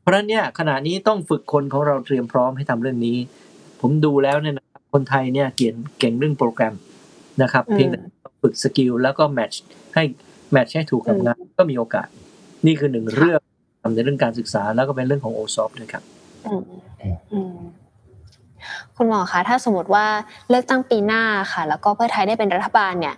เพราะฉะนั้นเนี่ยขณะนี้ต้องฝึกคนของเราเตรียมพร้อมให้ทำเรื่องนี้ผมดูแล้วเนี่ยคนไทยเนี่ยเก่งเรื่องโปรแกรมนะครับเพียงแต่ฝึกสกิลแล้วก็แมทช์ให้ถูกกับงานก็มีโอกาสนี่คือหนึ่งเรื่องทำในเรื่องการศึกษาแล้วก็เป็นเรื่องของโอซอฟด้วยครับคุณหมอคะถ้าสมมติว่าเลือกตั้งปีหน้าค่ะแล้วก็เพื่อไทยได้เป็นรัฐบาลเนี่ย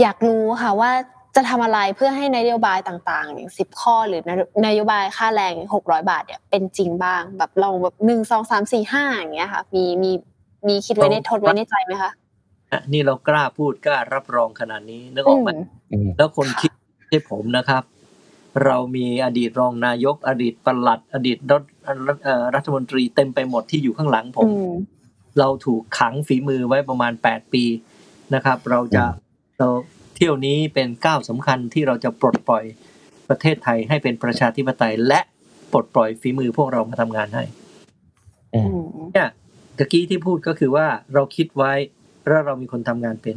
อยากรู้ค่ะว่าจะทำอะไรเพื่อให้นโยบายต่างๆอย่าง10ข้อหรือนโยบายค่าแรง600บาทเนี่ยเป็นจริงบ้างแบบเราแบบ1 2 3 4 5อย่างเงี้ยค่ะมีคิดไว้ในทดไว้ในใจมั้ยคะนี่เรากล้าพูดกล้ารับรองขนาดนี้นึกออกมั้ยแล้วคนคิดให้ผมนะครับเรามีอดีตรองนายกอดีตปลัดอดีตรัฐมนตรีเต็มไปหมดที่อยู่ข้างหลังผมเราถูกขังฝีมือไว้ประมาณ8ปีนะครับเราจะ ที่ยวนี้เป็นก้าวสำคัญที่เราจะปลดปล่อยประเทศไทยให้เป็นประชาธิปไตยและปลดปล่อยฝีมือพวกเรามาทำงานให้เนี่ยตะกี้ที่พูดก็คือว่าเราคิดไว้แล้วเรามีคนทำงานเป็น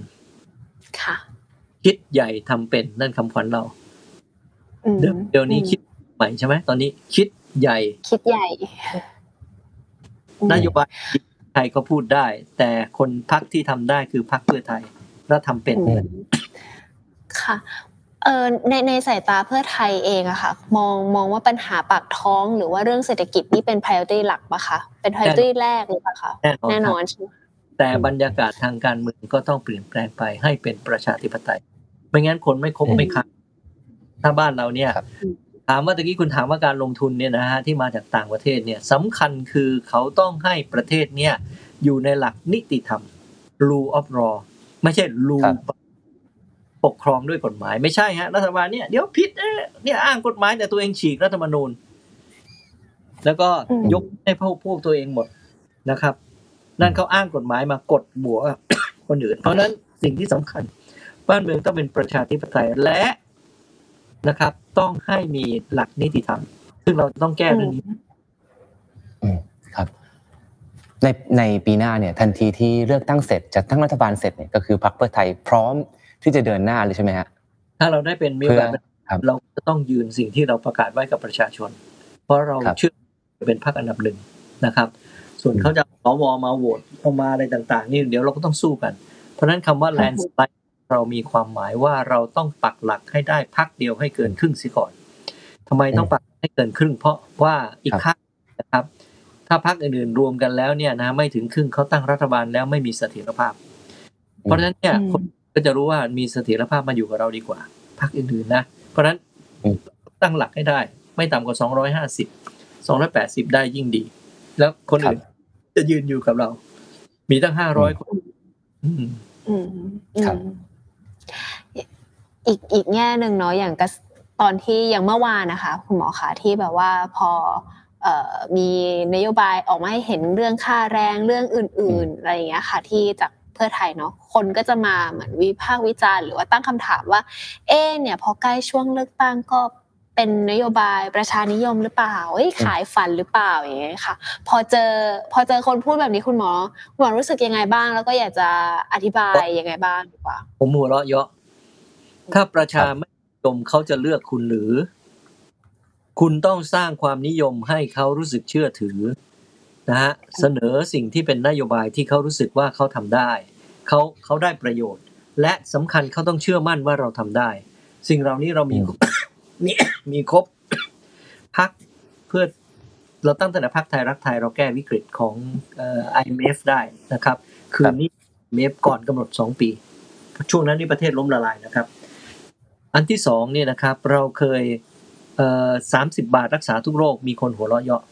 ค่ะคิดใหญ่ทำเป็นนั่นคำขวัญเราเดี๋ยวนี้คิดใหม่ใช่ไหมตอนนี้คิดใหญ่คิดใหญ่นโยบายใครก็พูดได้แต่คนพรรคที่ทำได้คือพรรคเพื่อไทยแล้วทำเป็นค่ะในสายตาเพื่อไทยเองอะค่ะมองว่าปัญหาปากท้องหรือว่าเรื่องเศรษฐกิจนี่เป็น priority หลักปะคะเป็น priority แรกหรือเปล่าคะแน่นอนแต่บรรยากาศทางการเมืองก็ต้องเปลี่ยนแปลงไปให้เป็นประชาธิปไตยไม่งั้นคนไม่คบไม่ค้ำถ้าบ้านเราเนี่ยถามว่าตะกี้คุณถามว่าการลงทุนเนี่ยนะฮะที่มาจากต่างประเทศเนี่ยสำคัญคือเขาต้องให้ประเทศเนี่ยอยู่ในหลักนิติธรรม rule of law ไม่ใช่ rule ปกครองด้วยกฎหมายไม่ใช่ฮะรัฐบาลเนี่ยเดี๋ยวผิดเนี่ยอ้างกฎหมายแต่ตัวเองฉีกรัฐธรรมนูญแล้วก็ยกให้พวกตัวเองหมดนะครับนั่นเขาอ้างกฎหมายมากดบัวคนอื่นเพราะนั้นสิ่งที่สำคัญบ้านเมืองต้องเป็นประชาธิปไตยและนะครับต้องให้มีหลักนิติธรรมซึ่งเราต้องแก้เรื่องนี้ครับในปีหน้าเนี่ยทันทีที่เลือกตั้งเสร็จจัดตั้งรัฐบาลเสร็จเนี่ยก็คือพรรคเพื่อไทยพร้อมที่จะเดินหน้าเลยใช่ไหมฮะถ้าเราได้เป็นมิตรกันเราจะต้องยืนสิ่งที่เราประกาศไว้กับประชาชนเพราะเราเชื่อเป็นพรรคอันดับหนึ่งนะครับส่วนเขาจะสวมาโหวตเอามาอะไรต่างๆนี่เดี๋ยวเราก็ต้องสู้กันเพราะนั้นคำว่าแลนด์สไลด์เรามีความหมายว่าเราต้องปักหลักให้ได้พรรคเดียวให้เกินครึ่งเสียก่อนทำไมต้องปักให้เกินครึ่งเพราะว่าอีกพรรคนะครับถ้าพรรคอื่นๆรวมกันแล้วเนี่ยนะไม่ถึงครึ่งเขาตั้งรัฐบาลแล้วไม่มีเสถียรภาพเพราะฉะนั้นเนี่ยคนก็จะรู้ว่ามีเสถียรภาพมาอยู่กับเราดีกว่าพรรคอื่นๆนะเพราะฉะนั้นตั้งหลักให้ได้ไม่ต่ำกว่า250 280ได้ยิ่งดีแล้วคนอื่นจะยืนอยู่กับเรามีตั้ง500คนครับอีกแง่นึงเนาะอย่างตอนที่อย่างเมื่อวานนะคะคุณหมอคะที่แบบว่าพอมีนโยบายออกมาให้เห็นเรื่องค่าแรงเรื่องอื่นๆอะไรอย่างเงี้ยค่ะที่จากเพื่อไทยเนาะคนก็จะมาเหมือนวิพากษ์วิจารณ์หรือว่าตั้งคำถามว่าเนี่ยพอใกล้ช่วงเลือกตั้งก็เป็นนโยบายประชานิยมหรือเปล่าขายฝันหรือเปล่าอย่างเงี้ยค่ะพอเจอคนพูดแบบนี้คุณหมอรู้สึกยังไงบ้างแล้วก็อยากจะอธิบายยังไงบ้างดีกว่าผมหัวเราะเยาะถ้าประชาไม่นิยมเขาจะเลือกคุณหรือคุณต้องสร้างความนิยมให้เขารู้สึกเชื่อถือนะฮะเสนอสิ่งที่เป็นนโยบายที่เขารู้สึกว่าเขาทำได้เขาได้ประโยชน์และสำคัญเขาต้องเชื่อมั่นว่าเราทำได้สิ่งเหล่านี้เรามีครบพรรคเพื่อเราตั้งแต่พรรคไทยรักไทยเราแก้วิกฤตของIMF ได้นะครับคืนนี้ IMF ก่อนกำหนด2ปีช่วงนั้นนี่ประเทศล้มละลายนะครับอันที่2เนี่ยนะครับเราเคย30บาทรักษาทุกโรคมีคนหัวเราะเยาะ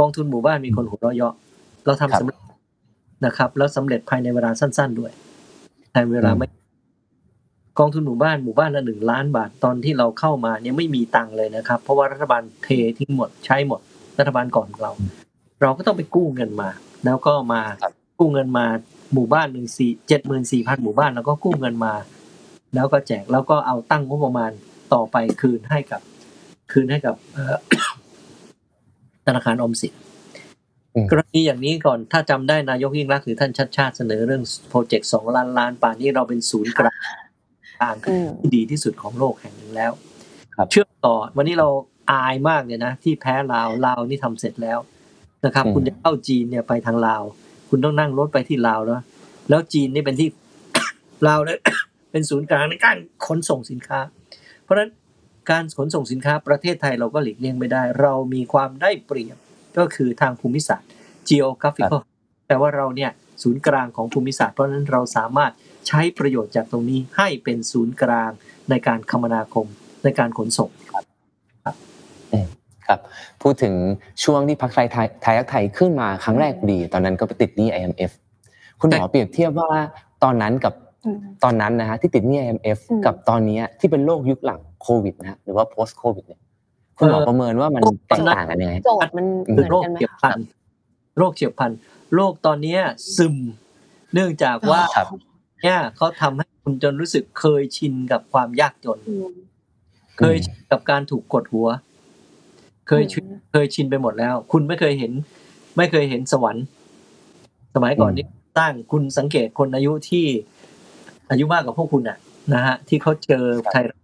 กองทุนหมู่บ้านมีคนหัวเราะเยาะเราทำสำเร็จนะครับแล้วสำเร็จภายในเวลาสั้นๆด้วยในเวลาไม่กองทุนหมู่บ้านละ1ล้านบาทตอนที่เราเข้ามาเนี่ยไม่มีตังค์เลยนะครับเพราะว่ารัฐบาลเททิ้งหมดใช้หมดรัฐบาลก่อนเราก็ต้องไปกู้เงินมาแล้วก็มากู้เงินมาหมู่บ้านนึง 74,000 หมู่บ้านแล้วก็กู้เงินมาแล้วก็แจกแล้วก็เอาตั้งงบประมาณต่อไปคืนให้กับธนาคารออมสินกรณีอย่างนี้ก่อนถ้าจำได้นายกยิ่งรักษณ์หรือท่านชัชชาติเสนอเรื่องโปรเจกต์2ล้านล้านป่านนี้เราเป็นศูนย์กลางที่ดีที่สุดของโลกแห่งหนึ่งแล้วเชื่อต่อวันนี้เราอายมากเลยนะที่แพ้ลาวนี่ทำเสร็จแล้วนะครับคุณจะเข้าจีนเนี่ยไปทางลาวคุณต้องนั่งรถไปที่ลาวแล้วจีนนี่เป็นที่ลาวเนี่ยเป็นศูนย์กลางในการขนส่งสินค้าเพราะฉะนั้นการขนส่งสินค้าประเทศไทยเราก็หลีกเลี่ยงไม่ได้เรามีความได้เปรียบก็คือทางภูมิศาสตร์ geographical แต่ว่าเราเนี่ยศูนย์กลางของภูมิศาสตร์เพราะฉะนั้นเราสามารถใช้ประโยชน์จากตรงนี้ให้เป็นศูนย์กลางในการคมนาคมในการขนส่งครับพูดถึงช่วงที่พรรคไทยขึ้นมาครั้งแรกดีตอนนั้นก็ไปติดหนี้ IMF คุณหมอเปรียบเทียบว่าตอนนั้นนะฮะที่ติดหนี้ IMF กับตอนนี้ที่เป็นโรคยุคหลังโควิดนะฮะหรือว่า post covid เนี่ยคุณหมอประเมินว่ามันแตกต่างกันยังไงโจทย์มันเหมือนกันมั้ยครับโรคตอนนี้ซึมเนื่องจากว่าเนี่ยเขาทำให้ คุณจนรู้สึกเคยชินกับความยากจนเคยชินกับการถูกกดหัวเคยชินไปหมดแล้วคุณไม่เคยเห็นสวรรค์สมัยก่อนนี้ตั้งคุณสังเกตคนอายุมากกว่าพวกคุณน่ะนะฮะที่เขาเจอ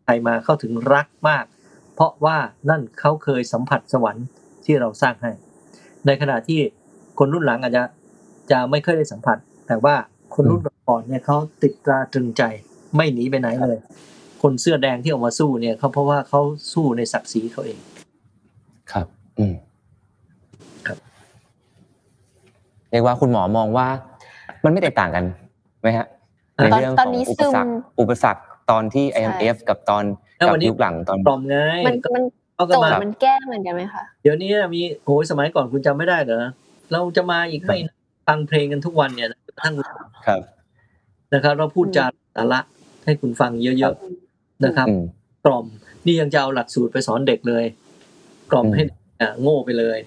ไทยมาเข้าถึงรักมากเพราะว่านั่นเขาเคยสัมผัสสวรรค์ที่เราสร้างให้ในขณะที่คนรุ่นหลังอาจจะไม่เคยได้สัมผัสแต่ว่าคนรุ่นก่อนเนี่ยเขาติดตราตรึงใจไม่หนีไปไหนเลยคนเสื้อแดงที่ออกมาสู้เนี่ยเขาเพราะว่าเขาสู้ในศักดิ์ศรีเขาเองครับครับเรียกว่าคุณหมอมองว่ามันไม่แตกต่างกันไหมฮะในเรื่องของอุปสรรคตอนที่ IMF กับตอนยุคหลังตอนมันโจทย์มันแก้เหมือนกันไหมคะเดี๋ยวนี้มีโอ้ยสมัยก่อนคุณจำไม่ได้เหรอเราจะมาอีกไม่ฟังเพลงกันทุกวันเนี่ยทั้งครับนะครับเราพูดจาสาระให้คุณฟังเยอะๆนะครับกล่อมนี่ยังจะเอาหลักสูตรไปสอนเด็กเลยกล่อมให้โง่ไปเลย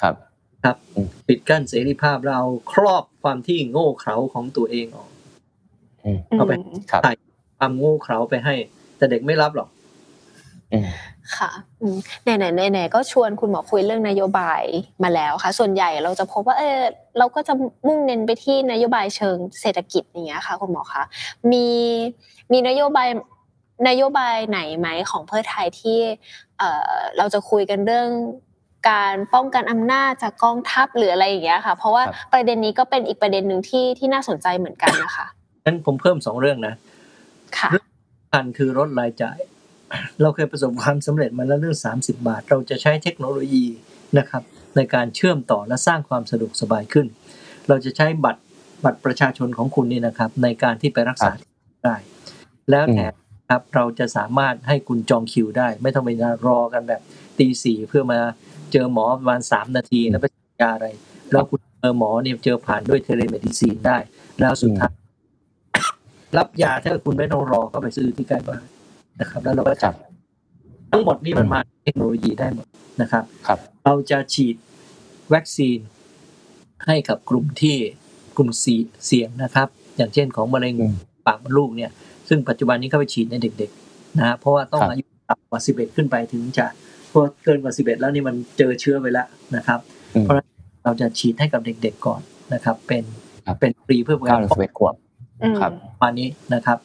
ครับครับปิดกั้นเสรีภาพเราครอบความที่โง่เขลาของตัวเองออกเอาไปใส่ความโง่เขลาไปให้แต่เด็กไม่รับหรอกค่ะไหนก็ชวนคุณหมอคุยเรื่องนโยบายมาแล้วค่ะส่วนใหญ่เราจะพบว่าเราก็จะมุ่งเน้นไปที่นโยบายเชิงเศรษฐกิจอย่างเงี้ยค่ะคุณหมอคะมีนโยบายไหนไหมของเพื่อไทยที่เราจะคุยกันเรื่องการป้องกันอำนาจจากกองทัพหรืออะไรอย่างเงี้ยค่ะเพราะว่าประเด็นนี้ก็เป็นอีกประเด็นนึงที่น่าสนใจเหมือนกันนะคะงั้นผมเพิ่ม2เรื่องนะค่ะอันคือลดรายจ่ายเราเคยประสบความสำเร็จมาแล้วเรื่อง30บาทเราจะใช้เทคโนโลยีนะครับในการเชื่อมต่อและสร้างความสะดวกสบายขึ้นเราจะใช้บัตรประชาชนของคุณนี่นะครับในการที่ไปรักษาได้แล้วแถมครับเราจะสามารถให้คุณจองคิวได้ไม่ต้องไปรอกันแบบตีสี่เพื่อมาเจอหมอประมาณ3นาทีแล้วไปฉีดยาอะไรแล้วคุณเจอหมอเนี่ยเจอผ่านด้วยเทเลเมดิซีนได้แล้วสุดท้ายรับยาถ้าคุณไม่ต้องรอก็ไปซื้อที่ใกล้บ้านนะครับแล้วเราก็จับทั้งหมดนี่มันมาเทคโนโลยีได้หมดนะครับเราจะฉีดวัคซีนให้กับกลุ่มเสี่ยงนะครับอย่างเช่นของมะเร็งปากมดลูกเนี่ยซึ่งปัจจุบันนี้เข้าไปฉีดในเด็กๆนะฮะเพราะว่าต้องอายุต่ำกว่า11ขึ้นไปถึงจะเพราะเกินกว่า11แล้วนี่มันเจอเชื้อไปแล้วนะครับเพราะเราจะฉีดให้กับเด็กๆก่อนนะครับเป็นฟรีเพื่อการ11ขวบครับวันนี้นะครับ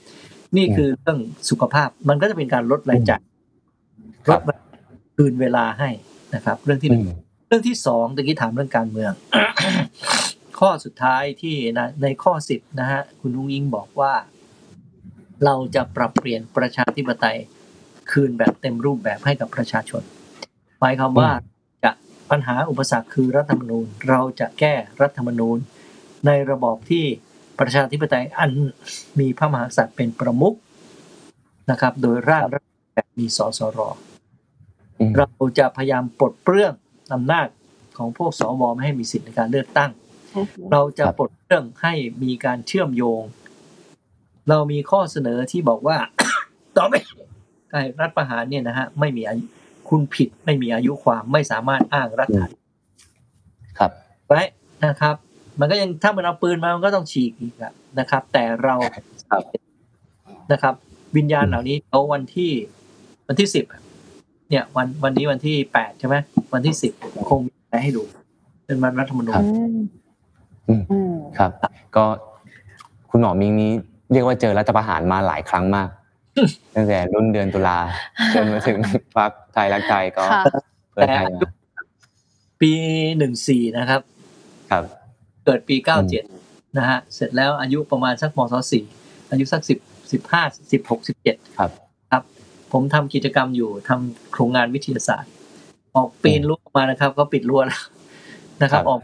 นี่คือเรื่องสุขภาพมันก็จะเป็นการลดรายจ่ายลดคืนเวลาให้นะครับเรื่องที่1เรื่องที่2ตะกี้ถามเรื่องการเมือง ข้อสุดท้ายที่ในข้อ10นะฮะคุณลุงอิงบอกว่าเราจะปรับเปลี่ยนประชาธิปไตยคืนแบบเต็มรูปแบบให้กับประชาชนหมายความว่าจะปัญหาอุปสรรคคือรัฐธรรมนูญเราจะแก้รัฐธรรมนูญในระบอบที่ประชาธิปไตยอันมีพระมหากษัตริย์เป็นประมุขนะครับโดยร่างรัฐธรรมนูญแบบมีสสรเราจะพยายามปลดเปลื้องอำนาจของพวกสวไม่ให้มีสิทธิในการเลือกตั้งเราจะปลดเปลื้องให้มีการเชื่อมโยงเรามีข้อเสนอที่บอกว่าต่อไปรัฐประหารเนี่ยนะฮะไม่มีอายุคุณผิดไม่มีอายุความไม่สามารถอ้างรัฐประหารครับไว้นะครับมันก็ยังถ้ามันเอาปืนมามันก็ต้องฉีกอีกนะครับแต่เรานะครับวิญญาณเหล่านี้เอาวันที่10เนี่ยวันนี้วันที่8ใช่ไหมวันที่10คงมีอะไรให้ดูเป็นวันรัฐธรรมนูญครับก็คุณหมอมิงนี้เรียกว่าเจอรัฐประหารมาหลายครั้งมากตั้งแต่รุ่นเดือนตุลาจนมาถึงพรรคไทยรักไทยก็เพื่อไทยปี14นะครับครับเกิดปี97นะฮะเสร็จแล้วอายุประมาณสักมศ4อายุสัก10 15 16 17ครับครับผมทำกิจกรรมอยู่ทำโครงงานวิทยาศาสตร์ออกปีนรั้วมานะครับก็ปิดรั้วแล้วนะครับออก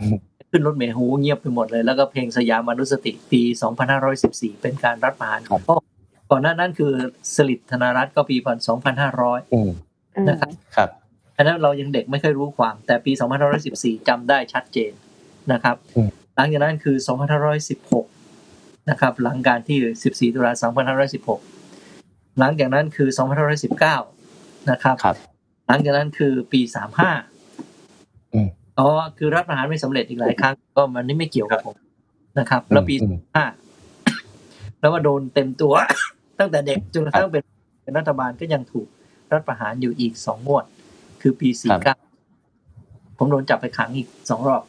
ขึ้นรถเมล์หูเงียบไปหมดเลยแล้วก็เพลงสยามมนุสติปี2514เป็นการรัฐประหารของพ่อก่อนหน้านั้นคือสฤษดิ์ธนรัตน์ก็ปี2500นะครับครับอันนั้นเรายังเด็กไม่เคยรู้ความแต่ปี2514จำได้ชัดเจนนะครับหลังจากนั้นคือ2516นะครับหลังการที่14ตุลาคม2516หลังจากนั้นคือ2519นะครับหลังจากนั้นคือปี35คือรัฐประหารไม่สำเร็จอีกหลายครั้งก็มันนี่ไม่เกี่ยวกับผมนะครับแล้วปี 25 แล้วว่าโดนเต็มตัว ตั้งแต่เด็กจนกระทั่งเป็นรัฐบาลก็ยังถูกรัฐประหารอยู่อีก2งวดคือปี49ผมโดนจับไปขังอีก2รอบ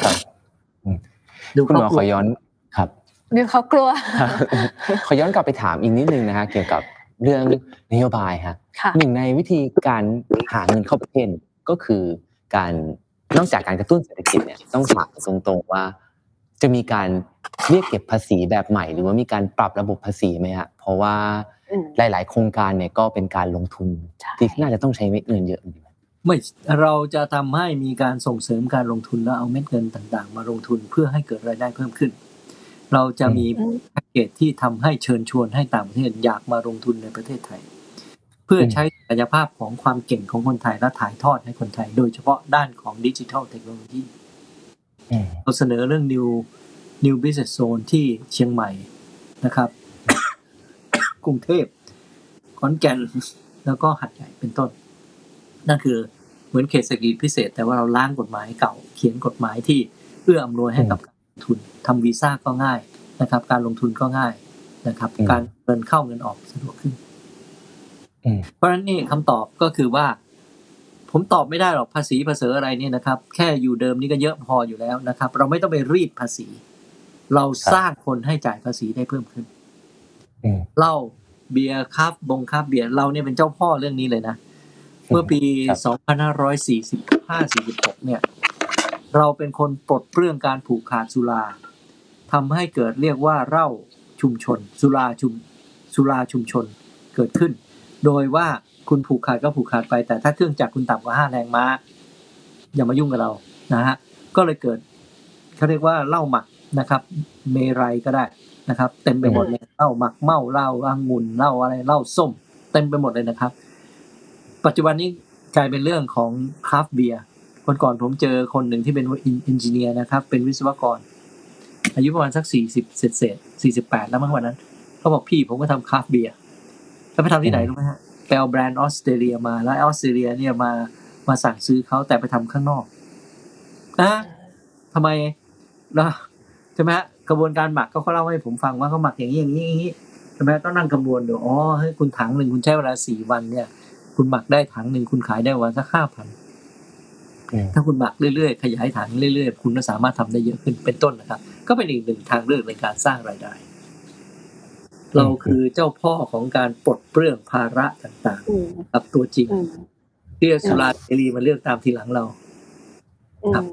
ครับดูคุณหมอขอย้อนครับดูเขากลัวขอย้อนกลับไปถามอีกนิดนึงนะฮะเกี่ยวกับเรื่องนโยบายฮะหนึ่งในวิธีการหาเงินเข้าประเทศก็คือการนอกจากการกระตุ้นเศรษฐกิจเนี่ยต้องถามตรงๆว่าจะมีการเรียกเก็บภาษีแบบใหม่หรือว่ามีการปรับระบบภาษีไหมฮะเพราะว่าหลายๆโครงการเนี่ยก็เป็นการลงทุนที่น่าจะต้องใช้เม็ดเงินเยอะไม่เราจะทำให้มีการส่งเสริมการลงทุนแล้วเอาเม็ดเงินต่างๆมาลงทุนเพื่อให้เกิดรายได้เพิ่มขึ้นเราจะมีแพ็กเกจที่ทำให้เชิญชวนให้ต่างประเทศอยากมาลงทุนในประเทศไทยเพื่อใช้ศักยภาพของความเก่งของคนไทยและถ่ายทอดให้คนไทยโดยเฉพาะด้านของดิจิทัลเทคโนโลยีเราเสนอเรื่อง New Business Zone ที่เชียงใหม่นะครับ กรุงเทพขอนแก่นแล้วก็หัดใหญ่เป็นต้นนั่นคือเหมือนเขตเศรษฐกิจพิเศษแต่ว่าเราล้างกฎหมายเก่าเขียนกฎหมายที่เอื้ออำนวยให้กับการลงทุนทำวีซ่าก็ง่ายนะครับการลงทุนก็ง่ายนะครับการเงินเข้าเงินออกสะดวกขึ้นเพราะฉะนั้นนี่คำตอบก็คือว่าผมตอบไม่ได้หรอกภาษีภาษีอะไรนี่นะครับแค่อยู่เดิมนี่ก็เยอะพออยู่แล้วนะครับเราไม่ต้องไปรีดภาษีเราสร้างคนให้จ่ายภาษีได้เพิ่มขึ้นเหล้าเบียร์ครับบงครับเบียร์เราเนี่ยเป็นเจ้าพ่อเรื่องนี้เลยนะเมื่อปี2545-46เนี่ยเราเป็นคนปลดเปลื้องการผูกขาดสุราทำให้เกิดเรียกว่าเหล้าชุมชนสุราชุมชนเกิดขึ้นโดยว่าคุณผูกขาดก็ผูกขาดไปแต่ถ้าเครื่องจักรคุณต่ำกว่า5แรงม้าอย่ามายุ่งกับเรานะฮะก็เลยเกิดเขาเรียกว่าเหล้าหมักนะครับเมรัยก็ได้นะครับเต็มไปหมดเลยเหล้าหมักเมาเหล้าองุ่นเหล้าอะไรเหล้าส้มเต็มไปหมดเลยนะครับปัจจุบันนี้กลายเป็นเรื่องของคราฟต์เบียร์คนก่อนผมเจอคนหนึ่งที่เป็นเอนจิเนียร์นะครับเป็นวิศวกรอายุประมาณสัก4048แล้วเมื่อวันนั้นเขาบอกพี่ผมก็ทำคราฟต์เบียร์แล้วไปทำที่ไหนรู้ไหมฮะไปเอาแบรนด์ออสเตรเลียมาแล้วออสเตรเลียเนี่ยมาสั่งซื้อเขาแต่ไปทำข้างนอกนะทำไมล่ะใช่ไหมฮะกระบวนการหมักก็เขาเล่าให้ผมฟังว่าเขาหมักอย่างนี้ใช่ไหมต้องนั่งกระบวนดูอ๋อให้คุณถังหนึ่งคุณใช้เวลา4วันเนี่ยคุณหมักได้ถังหนึ่งคุณขายได้วันสัก 5,000 ถ้าคุณหมักเรื่อยๆขยายถังเรื่อยๆคุณก็สามารถทำได้เยอะขึ้นเป็นต้นนะครับก็เป็นอีกหนึ่งทางเลือกในการสร้างรายได้เราคือเจ้าพ่อของการปลดเปลื้องภาระต่างๆกับตัวจริงเรียกสุราเสรีมาเลือกตามทีหลังเราครับ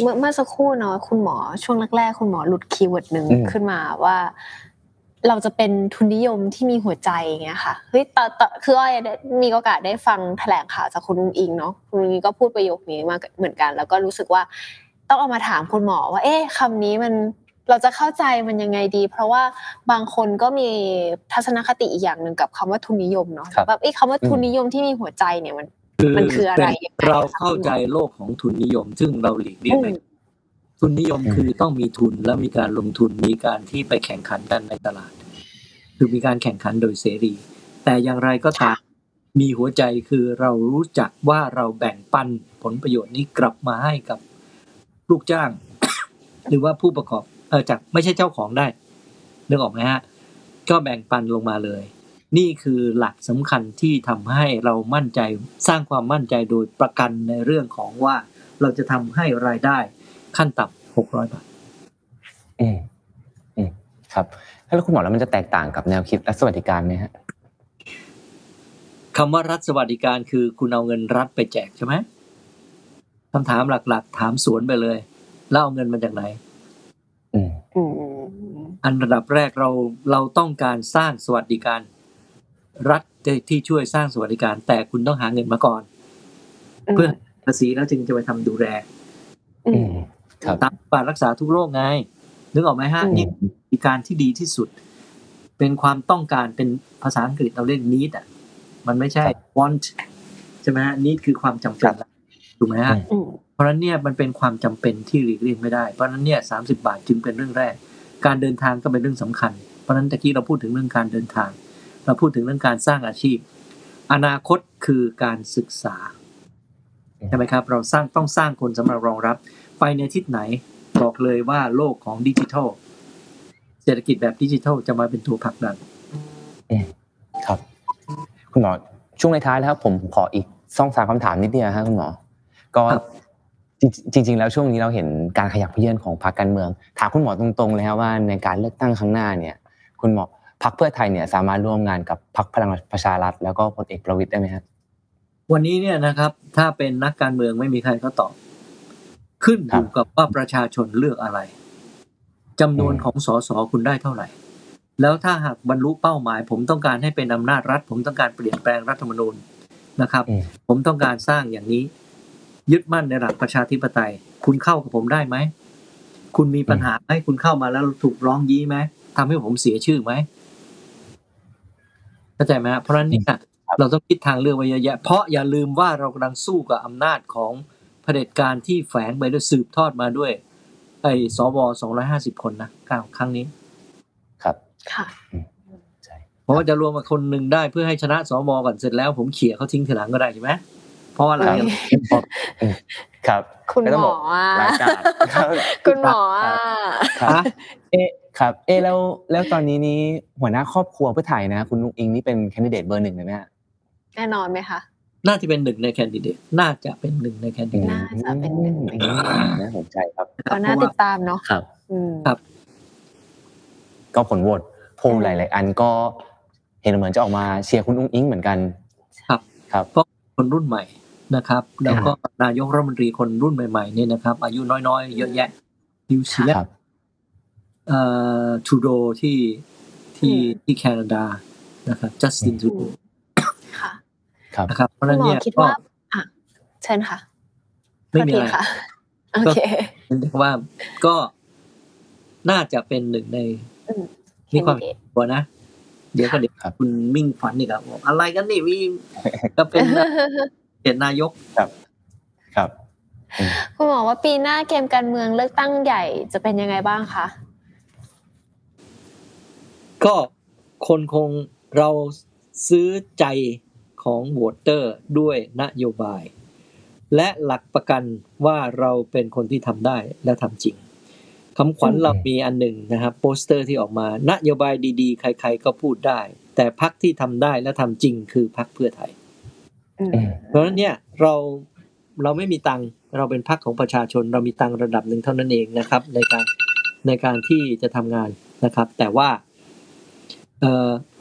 เมื่อสักครู่เนาะคุณหมอช่วงแรกๆคุณหมอหลุดคีย์เวิร์ดนึงขึ้นมาว่าเราจะเป็นทุนนิยมที่มีหัวใจอย่างเงี้ยค่ะเฮ้ยคืออ้อยมีโอกาสได้ฟังแถลงข่าวจากคุณลุงอิงเนาะคุณลุงอิงก็พูดประโยคนี้มาเหมือนกันแล้วก็รู้สึกว่าต้องเอามาถามคุณหมอว่าเอ๊ะคำนี้มันเราจะเข้าใจมันยังไงดีเพราะว่าบางคนก็มีทัศนคติอีกอย่างนึงกับคำว่าทุนนิยมเนาะแบบไอ้คำว่าทุนนิยมที่มีหัวใจเนี่ยมันคืออะไรเราเข้าใจโลกของทุนนิยมซึ่งเราหลีกเลี่ยงไม่ได้ทุนนิยมคือต้องมีทุนและมีการลงทุนมีการที่ไปแข่งขันกันในตลาดคือมีการแข่งขันโดยเสรีแต่อย่างไรก็ตามมีหัวใจคือเรารู้จักว่าเราแบ่งปันผลประโยชน์นี้กลับมาให้กับลูกจ้าง หรือว่าผู้ประกอบจากไม่ใช่เจ้าของได้นึกออกไหมฮะก็แบ่งปันลงมาเลยนี่คือหลักสำคัญที่ทำให้เรามั่นใจสร้างความมั่นใจโดยประกันในเรื่องของว่าเราจะทำให้รายได้ขั้นต่ำ600บาทครับแล้วคุณหมอแล้วมันจะแตกต่างกับแนวคิดรัฐสวัสดิการไหมฮะคำว่ารัฐสวัสดิการคือคุณเอาเงินรัฐไปแจกใช่ไหมคำถามหลักๆถามสวนไปเลยแล้วเอาเงินมาจากไหนอันระดับแรกเราต้องการสร้างสวัสดิการรัฐที่ช่วยสร้างสวัสดิการแต่คุณต้องหาเงินมาก่อนเพื่อภาษีแล้วจึงจะไปทำดูแลตามบาทรักษาทุกโรคไงนึกออกไหมฮะนี่มีการที่ดีที่สุดเป็นความต้องการเป็นภาษาอังกฤษเราเรียก need อ่ะมันไม่ใช่ want ใช่ไหมฮะ need คือความจำเป็นถูกไหมฮะเพราะนั้นเนี่ยมันเป็นความจำเป็นที่หลีกเลี่ยงไม่ได้เพราะนั้นเนี่ย30 บาทจึงเป็นเรื่องแรกการเดินทางก็เป็นเรื่องสำคัญเพราะนั้นตะกี้เราพูดถึงเรื่องการเดินทางเราพูดถึงเรื่องการสร้างอาชีพอนาคตคือการศึกษาใช่ไหมครับเราต้องสร้างคนสำหรับรองรับไปในทิศไหนบอกเลยว่าโลกของดิจิทัล เศรษฐกิจแบบดิจิทัลจะมาเป็นตัวผลักดันครับคุณหมอช่วงในท้ายแล้วครับผมขออีก 2-3 คำถามนิดเดียวฮะคุณหมอก็จริงๆแล้วช่วงนี้เราเห็นการขยับเขยื้อนของพรรคการเมืองถามคุณหมอตรงๆเลยฮะว่าในการเลือกตั้งครั้งหน้าเนี่ยคุณหมอพรรคเพื่อไทยเนี่ยสามารถร่วมงานกับพรรคพลังประชารัฐแล้วก็พลเอกประวิตรได้มั้ยฮะวันนี้เนี่ยนะครับถ้าเป็นนักการเมืองไม่มีใครเขาตอบขึ้นอยู่กับว่าประชาชนเลือกอะไรจำนวนของส.ส.คุณได้เท่าไหร่แล้วถ้าหากบรรลุเป้าหมายผมต้องการให้เป็นอำนาจรัฐผมต้องการเปลี่ยนแปลงรัฐธรรมนูญนะครับผมต้องการสร้างอย่างนี้ยึดมั่นในหลักประชาธิปไตยคุณเข้ากับผมได้ไหมคุณมีปัญหาไหมคุณเข้ามาแล้วถูกร้องยี้ไหมทำให้ผมเสียชื่อไหมเข้าใจไหมเพราะฉะนั้นนี่เราต้องคิดทางเลือกไว้เยอะแยะเพราะอย่าลืมว่าเรากำลังสู้กับอำนาจของเผด็จการที่แฝงไปด้วยสืบทอดมาด้วยไอ้สว250คนนะครั้งนี้ครับค่ะใช่เพราะว่าจะรวมมาคนนึงได้เพื่อให้ชนะสวก่อนเสร็จแล้วผมเขี่ยเขาทิ้งทีหลังก็ได้ใช่ไหมเพราะว่าอะไรครับคุณหมอคุณหมอครับแล้วตอนนี้นี้หัวหน้าครอบครัวเพื่อไทยนะคุณนุ๊กอิงนี่เป็นแคนดิเดตเบอร์1เลยมั้ยฮะแน่นอนมั้ยคะน่าจะเป็น1ในแคนดิเดตน่าจะเป็น1ในแคนดิเดตผมใจครับก็น่าติดตามเนาะครับครับก็ผลโหวตโพลหลายๆอันก็เห็นเหมือนจะออกมาเชียร์คุณนุ๊กอิงเหมือนกันครับครับคนรุ่นใหม่นะครับแล้วก็นายกรัฐมนตรีคนรุ่นใหม่ๆนี่นะครับอายุน้อยๆเยอะแยะนิวซีแลนด์ทูโดที่แคนาดานะครับจัสตินทูโดค่ะครับนะครับเพราะฉะนั้นเนี่ยคิดว่าเชิญค่ะไม่มีอะไรค่ะโอเคแต่ว่าก็น่าจะเป็นหนึ่งในมีความเห็นตัวนะเดี๋ยวก็เดี๋ยวคุณมิ่งขวัญนี่ครับอะไรกันนี่มีก็เป็นนายกครับครับคุณหมอว่าปีหน้าเกมการเมืองเลือกตั้งใหญ่จะเป็นยังไงบ้างคะก็คนคงเราซื้อใจของโหวตเตอร์ด้วยนโยบายและหลักประกันว่าเราเป็นคนที่ทำได้และทำจริงคำขวัญเรามีอันหนึ่งนะครับโปสเตอร์ที่ออกมานโยบายดีๆใครๆก็พูดได้แต่พรรคที่ทำได้และทำจริงคือพรรคเพื่อไทยเพราะฉะนั้นเนี่ยเราไม่มีตังค์เราเป็นพรรคของประชาชนเรามีตังค์ระดับนึงเท่านั้นเองนะครับในการที่จะทำงานนะครับแต่ว่า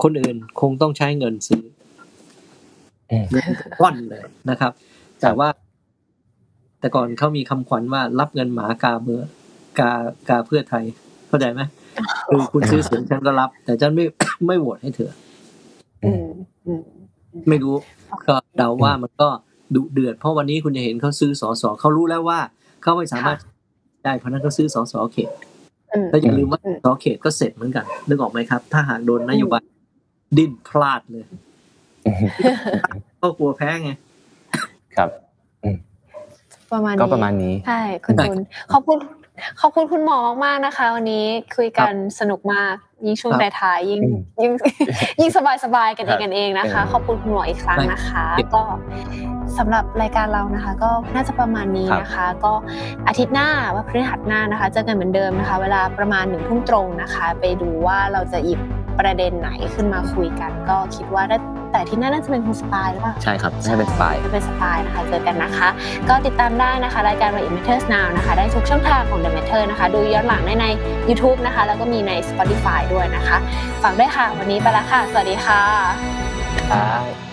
คนอื่นคงต้องใช้เงินซื้อเงินก้อนเลยนะครับแต่ว่าแต่ก่อนเขามีคำขวัญว่ารับเงินหมากาเมื่อกาเพื่อไทยเข้าใจไหมคือคุณซื้อเสียงฉันก็รับแต่ฉันไม่โหวตให้เธอไม่รู้ก็เดาว่ามันก็ดุเดือดเพราะวันนี้คุณจะเห็นเขาซื้อสสเขารู้แล้วว่าเขาไม่สามารถได้เพราะนั้นเขาซื้อสสเขตแล้วอย่าลืมว่าสสเขตก็เสร็จเหมือนกันนึกออกไหมครับถ้าหากโดนนโยบายดิ้นพลาดเลยก็กลัวแพ้ไงครับประมาณนี้ใช่คุณขอบคุณคุณหมอมากๆนะคะวันนี้คุยกันสนุกมากยิ่งช่วงท้ายๆยิ่งสบายๆกันเองนะคะขอบคุณคุณหมออีกครั้งนะคะก็สำหรับรายการเรานะคะก็น่าจะประมาณนี้นะคะก็อาทิตย์หน้าวันพฤหัสหน้านะคะเจอกันเหมือนเดิมนะคะเวลาประมาณ 1 ทุ่มตรงนะคะไปดูว่าเราจะหยิบประเด็นไหนขึ้นมาคุยกันก็คิดว่าแต่ที่น่าจะเป็นคุณสปายหรือเปล่าใช่ครับให้เป็นสปายนะคะเจอกันนะคะก็ติดตามได้นะคะรายการ The Matter Now นะคะได้ทุกช่องทางของ The Matter นะคะดูย้อนหลังใน YouTube นะคะแล้วก็มีใน Spotify ด้วยนะคะฝากด้วยค่ะวันนี้ไปละค่ะสวัสดีค่ะ